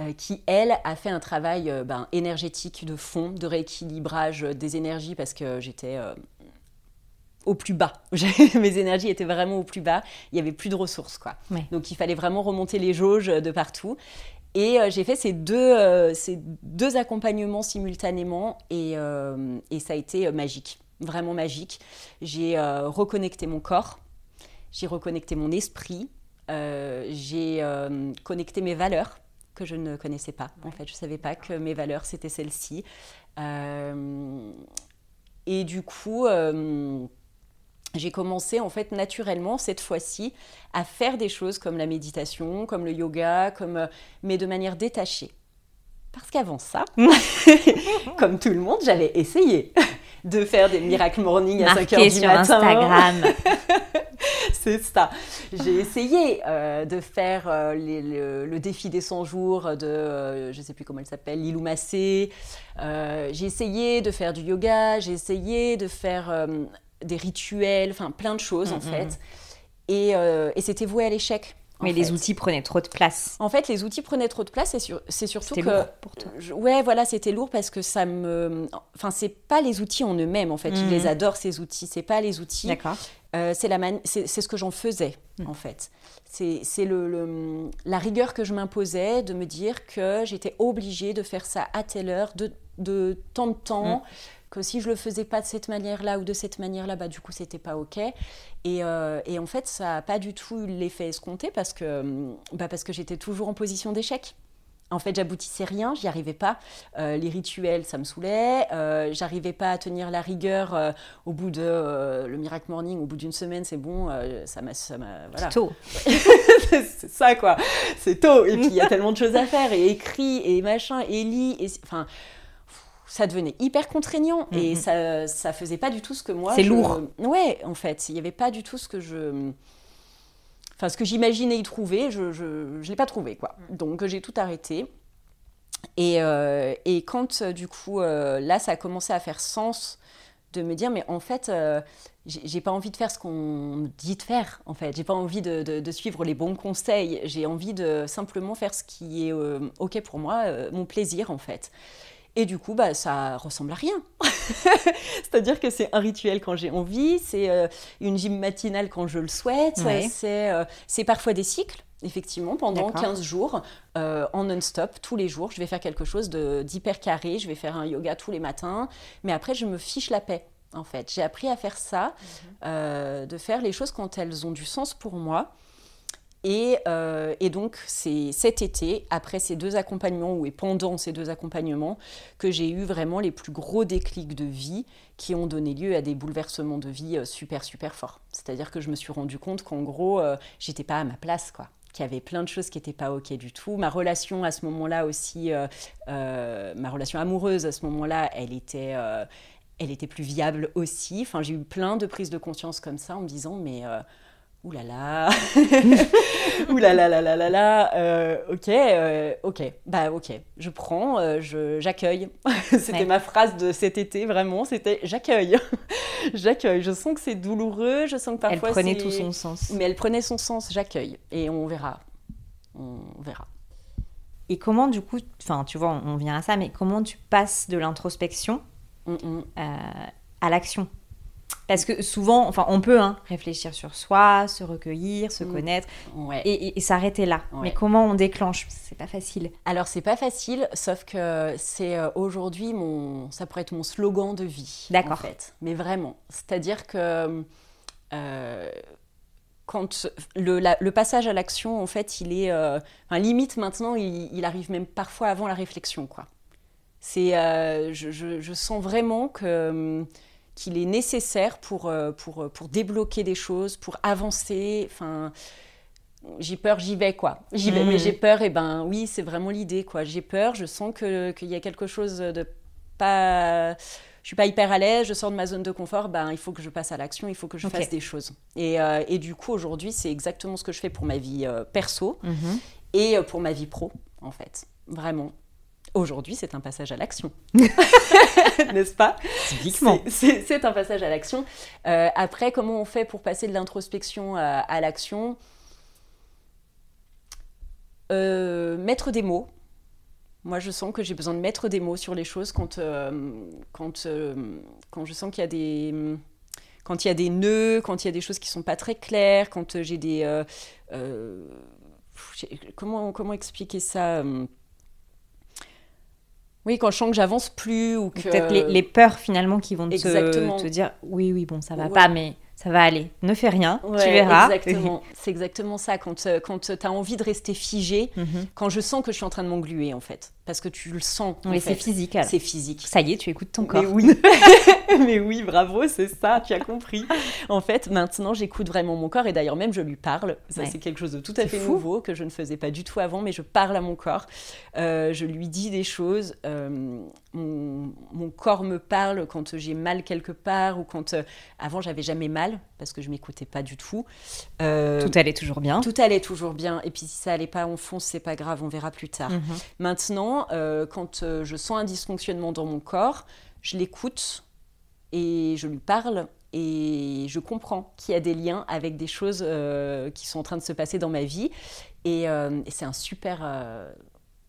euh, qui, elle, a fait un travail euh, ben, énergétique de fond, de rééquilibrage des énergies, parce que j'étais euh, au plus bas. Mes énergies étaient vraiment au plus bas. Il n'y avait plus de ressources, quoi. Ouais. Donc, il fallait vraiment remonter les jauges de partout. Et euh, j'ai fait ces deux, euh, ces deux accompagnements simultanément, et, euh, et ça a été magique, vraiment magique. J'ai euh, reconnecté mon corps, j'ai reconnecté mon esprit, Euh, j'ai euh, connecté mes valeurs que je ne connaissais pas. En fait, je ne savais pas que mes valeurs, c'était celles-ci. Euh, et du coup, euh, j'ai commencé en fait naturellement, cette fois-ci, à faire des choses comme la méditation, comme le yoga, comme, mais de manière détachée. Parce qu'avant ça, comme tout le monde, j'avais essayé de faire des Miracle Morning à cinq heures du matin. Instagram. C'est ça. J'ai essayé euh, de faire euh, les, le, le défi des cent jours de, euh, je ne sais plus comment elle s'appelle, Lilou Massé. Euh, j'ai essayé de faire du yoga, j'ai essayé de faire euh, des rituels, enfin plein de choses mm-hmm. en fait. Et, euh, et c'était voué à l'échec. Mais les outils prenaient trop de place. En fait, les outils prenaient trop de place, c'est, sur, c'est surtout c'était que... C'était lourd pour toi. Je, ouais, voilà, c'était lourd parce que ça me... Enfin, c'est pas les outils en eux-mêmes, en fait. Mmh. Je les adore, ces outils. C'est pas les outils. D'accord. Euh, c'est, la man... c'est, c'est ce que j'en faisais, mmh. en fait. C'est, c'est le, le, la rigueur que je m'imposais de me dire que j'étais obligée de faire ça à telle heure, de, de tant de temps... Mmh. que si je le faisais pas de cette manière-là ou de cette manière-là, bah du coup c'était pas ok. Et, euh, et en fait ça a pas du tout eu l'effet escompté parce que bah parce que j'étais toujours en position d'échec. En fait, j'aboutissais rien, j'y arrivais pas. Euh, les rituels, ça me saoulait. Euh, j'arrivais pas à tenir la rigueur euh, au bout de euh, le Miracle Morning. Au bout d'une semaine, c'est bon, euh, ça m'a, ça m'a, voilà. C'est tôt. c'est, c'est ça quoi. C'est tôt. Et puis il y a tellement de choses à faire et écrit et machin et lit et enfin. Ça devenait hyper contraignant et mmh. ça, ça faisait pas du tout ce que moi. C'est je... lourd. Ouais, en fait, il y avait pas du tout ce que je. Enfin, ce que j'imaginais y trouver, je je je l'ai pas trouvé quoi. Donc j'ai tout arrêté. Et euh, et quand du coup euh, là, ça a commencé à faire sens de me dire mais en fait euh, j'ai, j'ai pas envie de faire ce qu'on dit de faire en fait. J'ai pas envie de de, de suivre les bons conseils. J'ai envie de simplement faire ce qui est euh, ok pour moi, euh, mon plaisir en fait. Et du coup, bah, ça ressemble à rien. C'est-à-dire que c'est un rituel quand j'ai envie, c'est euh, une gym matinale quand je le souhaite, ouais. c'est, euh, c'est parfois des cycles, effectivement, pendant D'accord. quinze jours, euh, en non-stop, tous les jours. Je vais faire quelque chose de, d'hyper carré, je vais faire un yoga tous les matins, mais après, je me fiche la paix, en fait. J'ai appris à faire ça, mm-hmm. euh, de faire les choses quand elles ont du sens pour moi. Et, euh, et donc, c'est cet été, après ces deux accompagnements, ou et pendant ces deux accompagnements, que j'ai eu vraiment les plus gros déclics de vie qui ont donné lieu à des bouleversements de vie super, super forts. C'est-à-dire que je me suis rendu compte qu'en gros, euh, j'étais pas à ma place, quoi. Qu'il y avait plein de choses qui n'étaient pas OK du tout. Ma relation à ce moment-là aussi, euh, euh, ma relation amoureuse à ce moment-là, elle était... Euh, elle était plus viable aussi. Enfin, j'ai eu plein de prises de conscience comme ça en me disant, mais... Euh, Ouh là là, ouh là là là là là là, euh, ok, euh, ok, bah ok, je prends, euh, je, j'accueille. C'était ouais. ma phrase de cet été, vraiment, c'était j'accueille, j'accueille. Je sens que c'est douloureux, je sens que parfois c'est... Elle prenait c'est... tout son sens. Mais elle prenait son sens, j'accueille, et on verra, on verra. Et comment du coup, enfin tu vois, on vient à ça, mais comment tu passes de l'introspection euh, à l'action ? Parce que souvent, enfin, on peut hein, réfléchir sur soi, se recueillir, se mmh. connaître ouais. et, et, et s'arrêter là. Ouais. Mais comment on déclenche ? C'est pas facile. Alors, c'est pas facile, sauf que c'est aujourd'hui mon... Ça pourrait être mon slogan de vie. D'accord. En fait. Mais vraiment. C'est-à-dire que... Euh... Quand le, la, le passage à l'action, en fait, il est... Euh... Enfin, limite, maintenant, il, il arrive même parfois avant la réflexion, quoi. C'est... Euh... Je, je, je sens vraiment que... qu'il est nécessaire pour, pour, pour débloquer des choses, pour avancer. Enfin, j'ai peur, j'y vais, quoi. J'y vais, mmh. mais j'ai peur, et ben oui, c'est vraiment l'idée, quoi. J'ai peur, je sens que, qu'il y a quelque chose de pas... Je suis pas hyper à l'aise, je sors de ma zone de confort, ben il faut que je passe à l'action, il faut que je okay. fasse des choses. Et, euh, et du coup, aujourd'hui, c'est exactement ce que je fais pour ma vie euh, perso mmh. et pour ma vie pro, en fait. Vraiment. Aujourd'hui, c'est un passage à l'action, n'est-ce pas ? Typiquement. C'est, c'est, c'est un passage à l'action. Euh, après, comment on fait pour passer de l'introspection à, à l'action ? euh, Mettre des mots. Moi, je sens que j'ai besoin de mettre des mots sur les choses quand, euh, quand, euh, quand je sens qu'il y a des... Quand il y a des nœuds, quand il y a des choses qui ne sont pas très claires, quand j'ai des... Euh, euh, j'ai, comment, comment expliquer ça ? Oui, quand je sens que j'avance plus ou que... Peut-être les, les peurs finalement qui vont te, te dire « oui, oui, bon, ça va ouais. pas, mais ça va aller, ne fais rien, ouais, tu verras. » Exactement, c'est exactement ça, quand, quand tu as envie de rester figé, mm-hmm. quand je sens que je suis en train de m'engluer en fait, parce que tu le sens. Oui, c'est physique. Alors. C'est physique. Ça y est, tu écoutes ton corps. Mais oui, mais oui, bravo, c'est ça, tu as compris. En fait, maintenant, j'écoute vraiment mon corps et d'ailleurs même, je lui parle. Ça, ouais. c'est quelque chose de tout à c'est fait fou. nouveau que je ne faisais pas du tout avant, mais je parle à mon corps. Euh, je lui dis des choses. Euh, mon, mon corps me parle quand j'ai mal quelque part ou quand... Euh, avant, j'avais jamais mal parce que je ne m'écoutais pas du tout. Euh, tout allait toujours bien. Tout allait toujours bien. Et puis, si ça n'allait pas, on fonce, c'est pas grave, on verra plus tard. Mm-hmm. Maintenant, euh, quand euh, je sens un dysfonctionnement dans mon corps, je l'écoute et je lui parle et je comprends qu'il y a des liens avec des choses euh, qui sont en train de se passer dans ma vie et, euh, et c'est un super euh,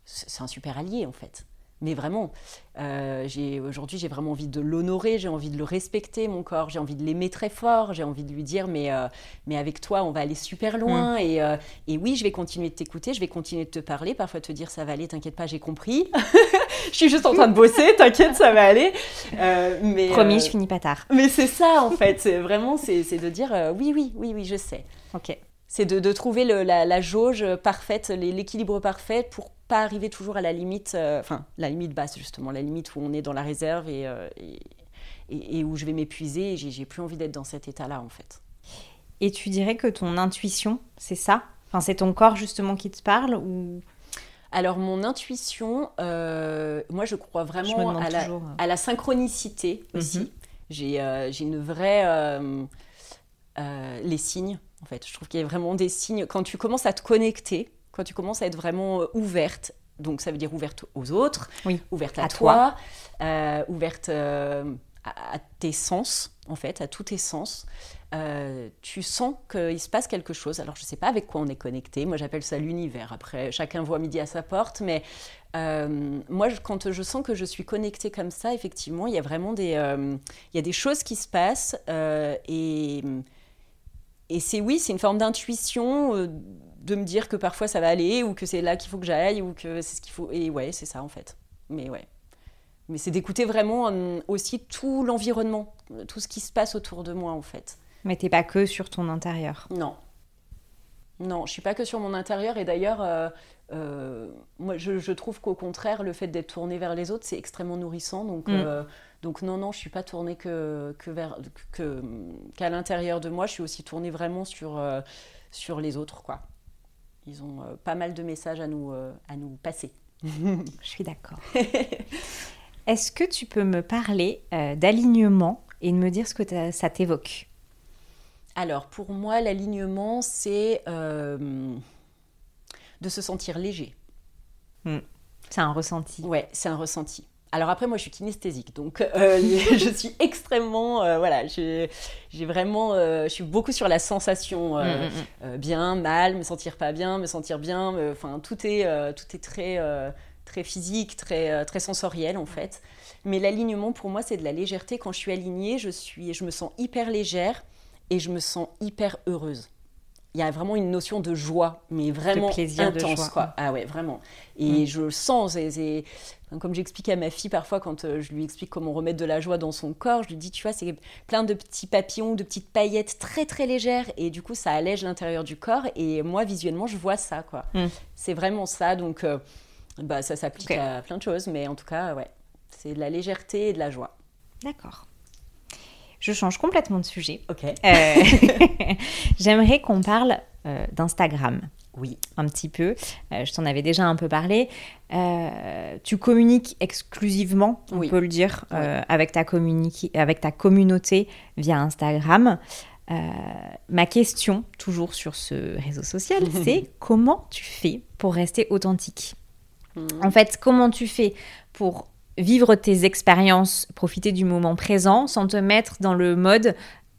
c'est un super allié en fait. Mais vraiment, euh, j'ai, aujourd'hui, j'ai vraiment envie de l'honorer, j'ai envie de le respecter, mon corps, j'ai envie de l'aimer très fort, j'ai envie de lui dire, mais, euh, mais avec toi, on va aller super loin. Mmh. Et, euh, et oui, je vais continuer de t'écouter, je vais continuer de te parler, parfois te dire, ça va aller, t'inquiète pas, j'ai compris. Je suis juste en train de bosser, t'inquiète, ça va aller. Euh, mais, Promis, euh, je finis pas tard. Mais c'est ça, en fait, c'est vraiment, c'est, c'est de dire, euh, oui, oui, oui, oui, je sais. Ok. C'est de, de trouver le, la, la jauge parfaite, les, l'équilibre parfait pour pas arriver toujours à la limite, euh, enfin la limite basse justement, la limite où on est dans la réserve et, euh, et, et, et où je vais m'épuiser et j'ai, j'ai plus envie d'être dans cet état-là en fait. Et tu dirais que ton intuition, c'est ça ? Enfin, c'est ton corps justement qui te parle ou... Alors mon intuition, euh, moi je crois vraiment je à, la, à la synchronicité aussi. Mm-hmm. J'ai, euh, j'ai une vraie... Euh, euh, les signes. En fait, je trouve qu'il y a vraiment des signes. Quand tu commences à te connecter, quand tu commences à être vraiment ouverte, donc ça veut dire ouverte aux autres, oui, ouverte à, à toi, toi. Euh, ouverte euh, à, à tes sens, en fait, à tous tes sens, euh, tu sens qu'il se passe quelque chose. Alors, je ne sais pas avec quoi on est connecté. Moi, j'appelle ça l'univers. Après, chacun voit midi à sa porte. Mais euh, moi, je, quand je sens que je suis connectée comme ça, effectivement, il y a vraiment des, euh, il y a des choses qui se passent euh, et... Et c'est oui, c'est une forme d'intuition euh, de me dire que parfois ça va aller ou que c'est là qu'il faut que j'aille ou que c'est ce qu'il faut. Et ouais, c'est ça en fait. Mais ouais. Mais c'est d'écouter vraiment euh, aussi tout l'environnement, tout ce qui se passe autour de moi en fait. Mais t'es pas que sur ton intérieur. Non. Non, je suis pas que sur mon intérieur. Et d'ailleurs, euh, euh, moi, je, je trouve qu'au contraire, le fait d'être tournée vers les autres, c'est extrêmement nourrissant. Donc, mmh. euh, donc non, non, je suis pas tournée que, que vers, que, qu'à l'intérieur de moi. Je suis aussi tournée vraiment sur, euh, sur les autres, quoi. Ils ont euh, pas mal de messages à nous, euh, à nous passer. Je suis d'accord. Est-ce que tu peux me parler euh, d'alignement et de me dire ce que ça t'évoque ? Alors, pour moi, l'alignement, c'est euh, de se sentir léger. Mmh. C'est un ressenti. Ouais, c'est un ressenti. Alors après, moi, je suis kinesthésique, donc euh, je suis extrêmement... Euh, voilà, j'ai, j'ai vraiment... Euh, je suis beaucoup sur la sensation. Euh, mmh, mmh. Euh, bien, mal, me sentir pas bien, me sentir bien. Enfin, tout est, euh, tout est très, euh, très physique, très, très sensoriel, en fait. Mais l'alignement, pour moi, c'est de la légèreté. Quand je suis alignée, je, suis, je me sens hyper légère. Et je me sens hyper heureuse. Il y a vraiment une notion de joie, mais vraiment de plaisir, intense, de joie. Quoi. Ah ouais, vraiment. Et mmh. je sens, c'est, c'est... comme j'explique à ma fille parfois, quand je lui explique comment remettre de la joie dans son corps, je lui dis, tu vois, c'est plein de petits papillons, de petites paillettes très très légères. Et du coup, ça allège l'intérieur du corps. Et moi, visuellement, je vois ça, quoi. Mmh. C'est vraiment ça. Donc, euh, bah, ça s'applique okay. à plein de choses. Mais en tout cas, ouais, c'est de la légèreté et de la joie. D'accord. Je change complètement de sujet. Ok. Euh, j'aimerais qu'on parle euh, d'Instagram. Oui. Un petit peu. Euh, je t'en avais déjà un peu parlé. Euh, tu communiques exclusivement, on oui. peut le dire, euh, oui. avec, ta communi- avec ta communauté via Instagram. Euh, ma question, toujours sur ce réseau social, c'est comment tu fais pour rester authentique ? mmh. En fait, comment tu fais pour... vivre tes expériences, profiter du moment présent sans te mettre dans le mode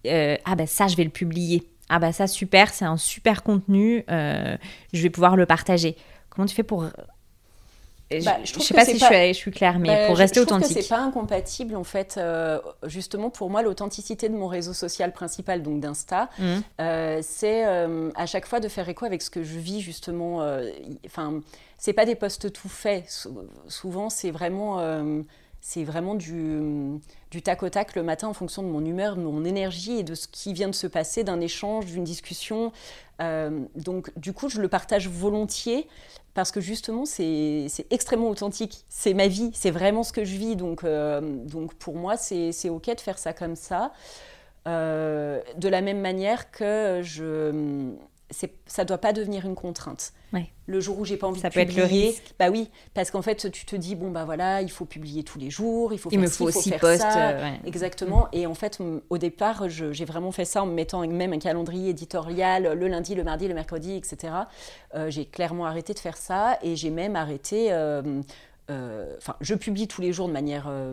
euh, « Ah ben ça, je vais le publier. Ah ben ça, super, c'est un super contenu. Euh, je vais pouvoir le partager. » Comment tu fais pour… Je, bah, je, je sais pas si pas... Je, suis, je suis claire, mais bah, pour rester je, je authentique. Je trouve que c'est pas incompatible, en fait. Euh, justement, pour moi, l'authenticité de mon réseau social principal, donc d'Insta, mmh. euh, c'est euh, à chaque fois de faire écho avec ce que je vis, justement. Enfin, euh, c'est pas des posts tout faits. Sou- souvent, c'est vraiment, euh, c'est vraiment du, du tac au tac le matin en fonction de mon humeur, de mon énergie et de ce qui vient de se passer, d'un échange, d'une discussion. Euh, donc, du coup, je le partage volontiers. Parce que justement, c'est, c'est extrêmement authentique. C'est ma vie, c'est vraiment ce que je vis. Donc, euh, donc pour moi, c'est, c'est OK de faire ça comme ça. Euh, de la même manière que je, c'est, ça ne doit pas devenir une contrainte. Ouais. Le jour où je n'ai pas envie ça de publier... Ça peut être le risque. Bah oui, parce qu'en fait, tu te dis, bon, bah voilà, il faut publier tous les jours, il faut faire il ci, il faut faire post, ça. Euh, ouais. Exactement. Mmh. Et en fait, m- au départ, je, j'ai vraiment fait ça en me mettant même un calendrier éditorial, le lundi, le mardi, le mercredi, et cetera. Euh, j'ai clairement arrêté de faire ça et j'ai même arrêté... Enfin, euh, euh, je publie tous les jours de manière... Euh,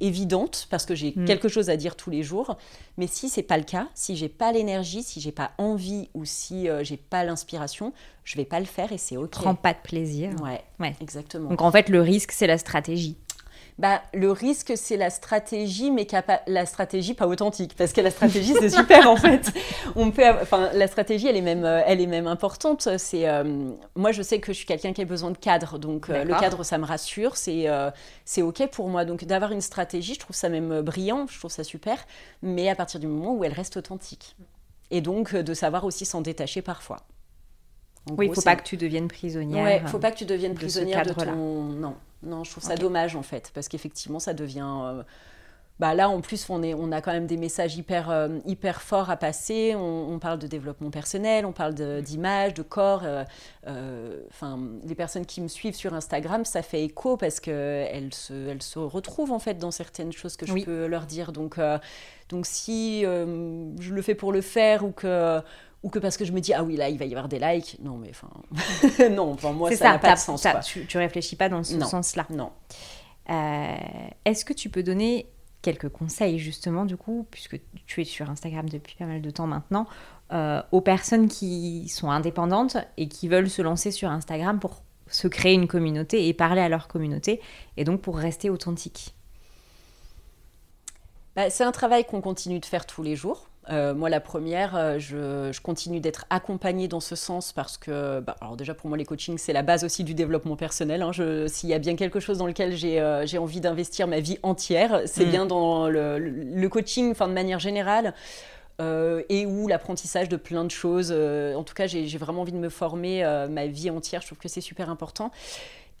évidente parce que j'ai mmh. quelque chose à dire tous les jours, mais si c'est pas le cas, si j'ai pas l'énergie, si j'ai pas envie ou si euh, j'ai pas l'inspiration, je vais pas le faire et c'est ok. Prends pas de plaisir. Ouais, ouais, exactement. Donc en fait le risque c'est la stratégie. Bah le risque c'est la stratégie, mais pas, la stratégie pas authentique parce que la stratégie c'est super en fait. On peut, enfin la stratégie elle est même, elle est même importante. C'est euh, moi je sais que je suis quelqu'un qui a besoin de cadre, donc euh, le cadre ça me rassure, c'est euh, c'est ok pour moi. Donc d'avoir une stratégie, je trouve ça même brillant, je trouve ça super, mais à partir du moment où elle reste authentique et donc euh, de savoir aussi s'en détacher parfois. En oui, il ne faut c'est... pas que tu deviennes prisonnière. Ouais, il ne faut pas que tu deviennes de prisonnière de ton... Non, non, je trouve ça okay. dommage en fait, parce qu'effectivement, ça devient... Euh... Bah, là, en plus, on, est... on a quand même des messages hyper, euh, hyper forts à passer. On... on parle de développement personnel, on parle de... d'image, de corps. Euh... Euh... Enfin, les personnes qui me suivent sur Instagram, ça fait écho parce qu'elles se... Elles se retrouvent en fait dans certaines choses que je oui. peux leur dire. Donc, euh... Donc si euh, je le fais pour le faire ou que... Ou que parce que je me dis, ah oui, là, il va y avoir des likes. Non, mais enfin... non, enfin, moi, ça, ça n'a pas de sens. Quoi. Tu ne réfléchis pas dans ce non, sens-là. Non. Euh, est-ce que tu peux donner quelques conseils, justement, du coup, puisque tu es sur Instagram depuis pas mal de temps maintenant, euh, aux personnes qui sont indépendantes et qui veulent se lancer sur Instagram pour se créer une communauté et parler à leur communauté, et donc pour rester authentique ? Bah, c'est un travail qu'on continue de faire tous les jours. Euh, moi, la première, je, je continue d'être accompagnée dans ce sens parce que, bah, alors déjà pour moi, les coachings, c'est la base aussi du développement personnel. Hein. Je, s'il y a bien quelque chose dans lequel j'ai, euh, j'ai envie d'investir ma vie entière, c'est mmh. bien dans le, le, le coaching, enfin de manière générale, euh, et ou l'apprentissage de plein de choses. Euh, en tout cas, j'ai, j'ai vraiment envie de me former euh, ma vie entière. Je trouve que c'est super important.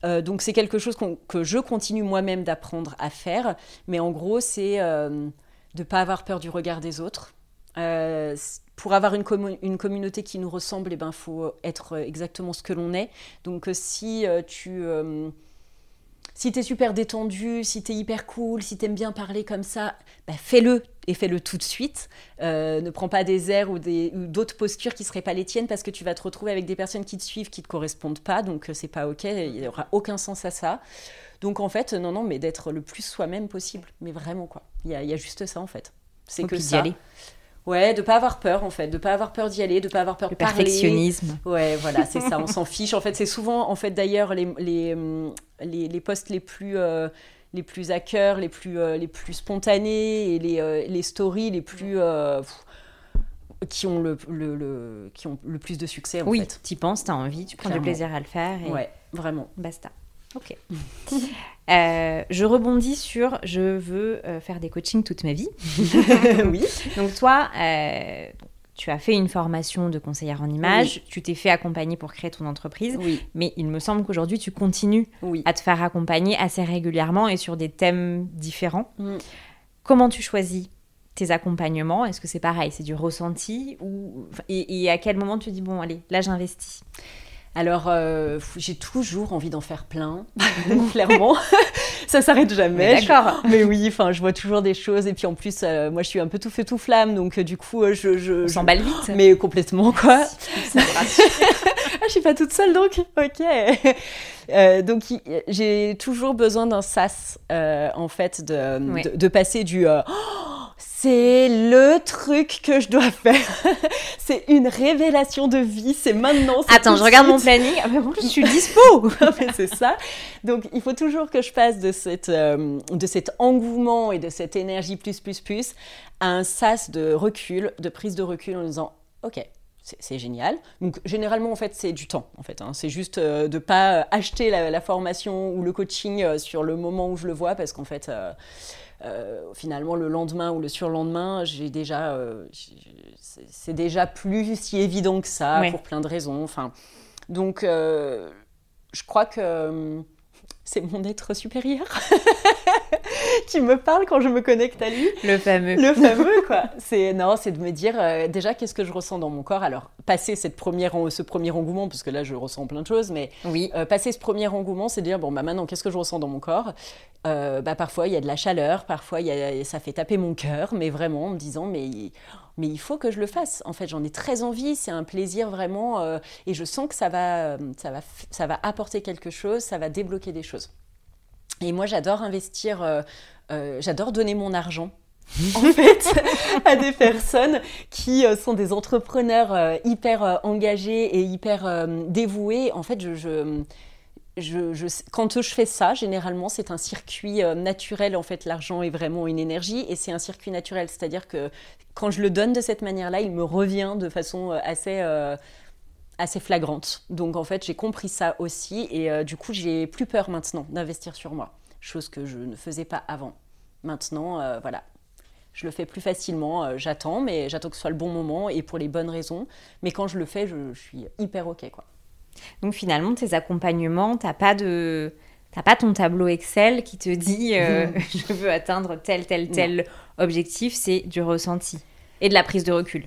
Euh, donc, c'est quelque chose qu'on, que je continue moi-même d'apprendre à faire. Mais en gros, c'est euh, de ne pas avoir peur du regard des autres. Euh, pour avoir une, com- une communauté qui nous ressemble, eh ben, faut être exactement ce que l'on est. Donc euh, si euh, tu euh, si t'es super détendu, si t'es hyper cool, si t'aimes bien parler comme ça, bah, fais-le et fais-le tout de suite. Euh, ne prends pas des airs ou, des, ou d'autres postures qui seraient pas les tiennes parce que tu vas te retrouver avec des personnes qui te suivent qui te correspondent pas, donc euh, c'est pas ok, il y aura aucun sens à ça. Donc en fait, non non, mais d'être le plus soi-même possible, mais vraiment quoi. Il y a, y a juste ça en fait. C'est donc que ça. Aller. Ouais, de pas avoir peur en fait, de pas avoir peur d'y aller, de pas avoir peur de parler. Le perfectionnisme. Ouais, voilà, c'est ça, on s'en fiche. En fait, c'est souvent, en fait, d'ailleurs, les les les, les posts les plus euh, les plus à cœur, les plus euh, les plus spontanés et les euh, les stories les plus euh, pff, qui ont le, le le qui ont le plus de succès en oui, fait. Oui, t'y penses, t'as envie, tu prends Clairement. du plaisir à le faire. Et... Ouais, vraiment. Basta. Ok. Euh, je rebondis sur je veux euh, faire des coachings toute ma vie. Oui. Donc toi, euh, tu as fait une formation de conseillère en images, oui. tu t'es fait accompagner pour créer ton entreprise, oui. mais il me semble qu'aujourd'hui tu continues oui. à te faire accompagner assez régulièrement et sur des thèmes différents. Mm. Comment tu choisis tes accompagnements ? Est-ce que c'est pareil, c'est du ressenti ou... et, et à quel moment tu dis bon allez, là j'investis ? Alors, euh, j'ai toujours envie d'en faire plein, clairement. Ça s'arrête jamais. Mais d'accord. Je... Mais oui, enfin, je vois toujours des choses. Et puis en plus, euh, moi, je suis un peu tout feu tout flamme, donc euh, du coup, euh, je, je on je... s'emballe vite. Mais complètement quoi. C'est ah, je suis pas toute seule donc. Ok. Euh, donc y... j'ai toujours besoin d'un sas, euh, en fait, de, ouais. de, de passer du. Euh... Oh c'est le truc que je dois faire. C'est une révélation de vie. C'est maintenant. C'est Attends, je suite. regarde mon planning. Ah, mais bon, je suis dispo. C'est ça. Donc, il faut toujours que je passe de, cette, euh, de cet engouement et de cette énergie plus, plus, plus à un sas de recul, de prise de recul en disant « Ok, c'est, c'est génial. » Donc, généralement, en fait, c'est du temps. En fait, hein. C'est juste euh, de ne pas acheter la, la formation ou le coaching euh, sur le moment où je le vois parce qu'en fait... Euh, Euh, finalement le lendemain ou le surlendemain j'ai déjà euh, j'ai, c'est, c'est déjà plus si évident que ça ouais. pour plein de raisons enfin donc euh, je crois que euh, c'est mon être supérieur qui me parle quand je me connecte à lui le fameux le fameux quoi c'est non c'est de me dire euh, déjà qu'est-ce que je ressens dans mon corps alors passer cette première ce premier engouement parce que là je ressens plein de choses mais oui. euh, passer ce premier engouement c'est de dire bon bah maintenant qu'est-ce que je ressens dans mon corps. Euh, bah parfois il y a de la chaleur, parfois y a, ça fait taper mon cœur, mais vraiment en me disant mais, mais il faut que je le fasse. En fait, j'en ai très envie, c'est un plaisir vraiment euh, et je sens que ça va, ça va, ça va apporter quelque chose, ça va débloquer des choses. Et moi, j'adore investir, euh, euh, j'adore donner mon argent. en fait, à des personnes qui sont des entrepreneurs hyper engagés et hyper dévoués. En fait, je, je, je, je, quand je fais ça, généralement, c'est un circuit naturel. En fait, l'argent est vraiment une énergie et c'est un circuit naturel. C'est-à-dire que quand je le donne de cette manière-là, il me revient de façon assez... Euh, assez flagrante. Donc en fait, j'ai compris ça aussi et euh, du coup, j'ai plus peur maintenant d'investir sur moi, chose que je ne faisais pas avant. Maintenant, euh, voilà, je le fais plus facilement, euh, j'attends, mais j'attends que ce soit le bon moment et pour les bonnes raisons. Mais quand je le fais, je, je suis hyper OK, quoi. Donc finalement, tes accompagnements, t'as pas de... T'as pas ton tableau Excel qui te dit euh, « je veux atteindre tel, tel, tel non. objectif », c'est du ressenti et de la prise de recul.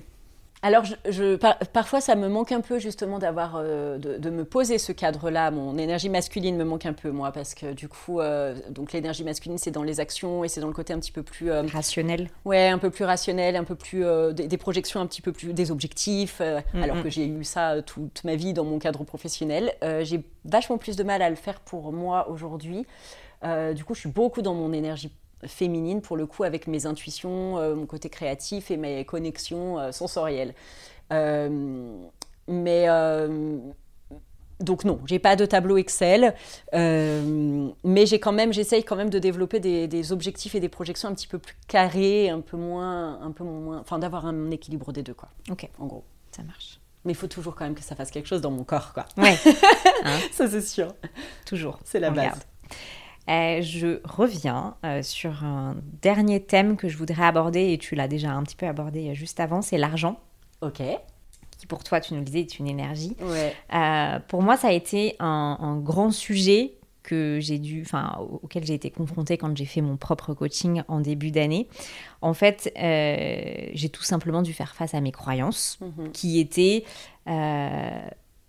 Alors, je, je, par, parfois, ça me manque un peu, justement, d'avoir, euh, de, de me poser ce cadre-là. Mon énergie masculine me manque un peu, moi, parce que, du coup, euh, donc l'énergie masculine, c'est dans les actions et c'est dans le côté un petit peu plus... Euh, rationnel. Ouais, un peu plus rationnel, un peu plus... Euh, des, des projections un petit peu plus... des objectifs, euh, mm-hmm. alors que j'ai eu ça toute ma vie dans mon cadre professionnel. Euh, j'ai vachement plus de mal à le faire pour moi aujourd'hui. Euh, du coup, je suis beaucoup dans mon énergie féminine, pour le coup, avec mes intuitions, euh, mon côté créatif et mes connexions euh, sensorielles. Euh, mais euh, donc non, j'ai pas de tableau Excel, euh, mais j'ai quand même, j'essaye quand même de développer des, des objectifs et des projections un petit peu plus carrés, un peu moins, un peu moins, enfin d'avoir un équilibre des deux, quoi. Ok, en gros, ça marche. Mais il faut toujours quand même que ça fasse quelque chose dans mon corps, quoi. Ouais, hein? Ça c'est sûr. Toujours, c'est la base. Regarde. Euh, je reviens euh, sur un dernier thème que je voudrais aborder, et tu l'as déjà un petit peu abordé juste avant, c'est l'argent. Ok. Qui pour toi, tu nous le disais, est une énergie. Ouais. Euh, pour moi, ça a été un, un grand sujet que j'ai dû, enfin, auquel j'ai été confrontée quand j'ai fait mon propre coaching en début d'année. En fait, euh, j'ai tout simplement dû faire face à mes croyances, mmh. qui étaient... Euh,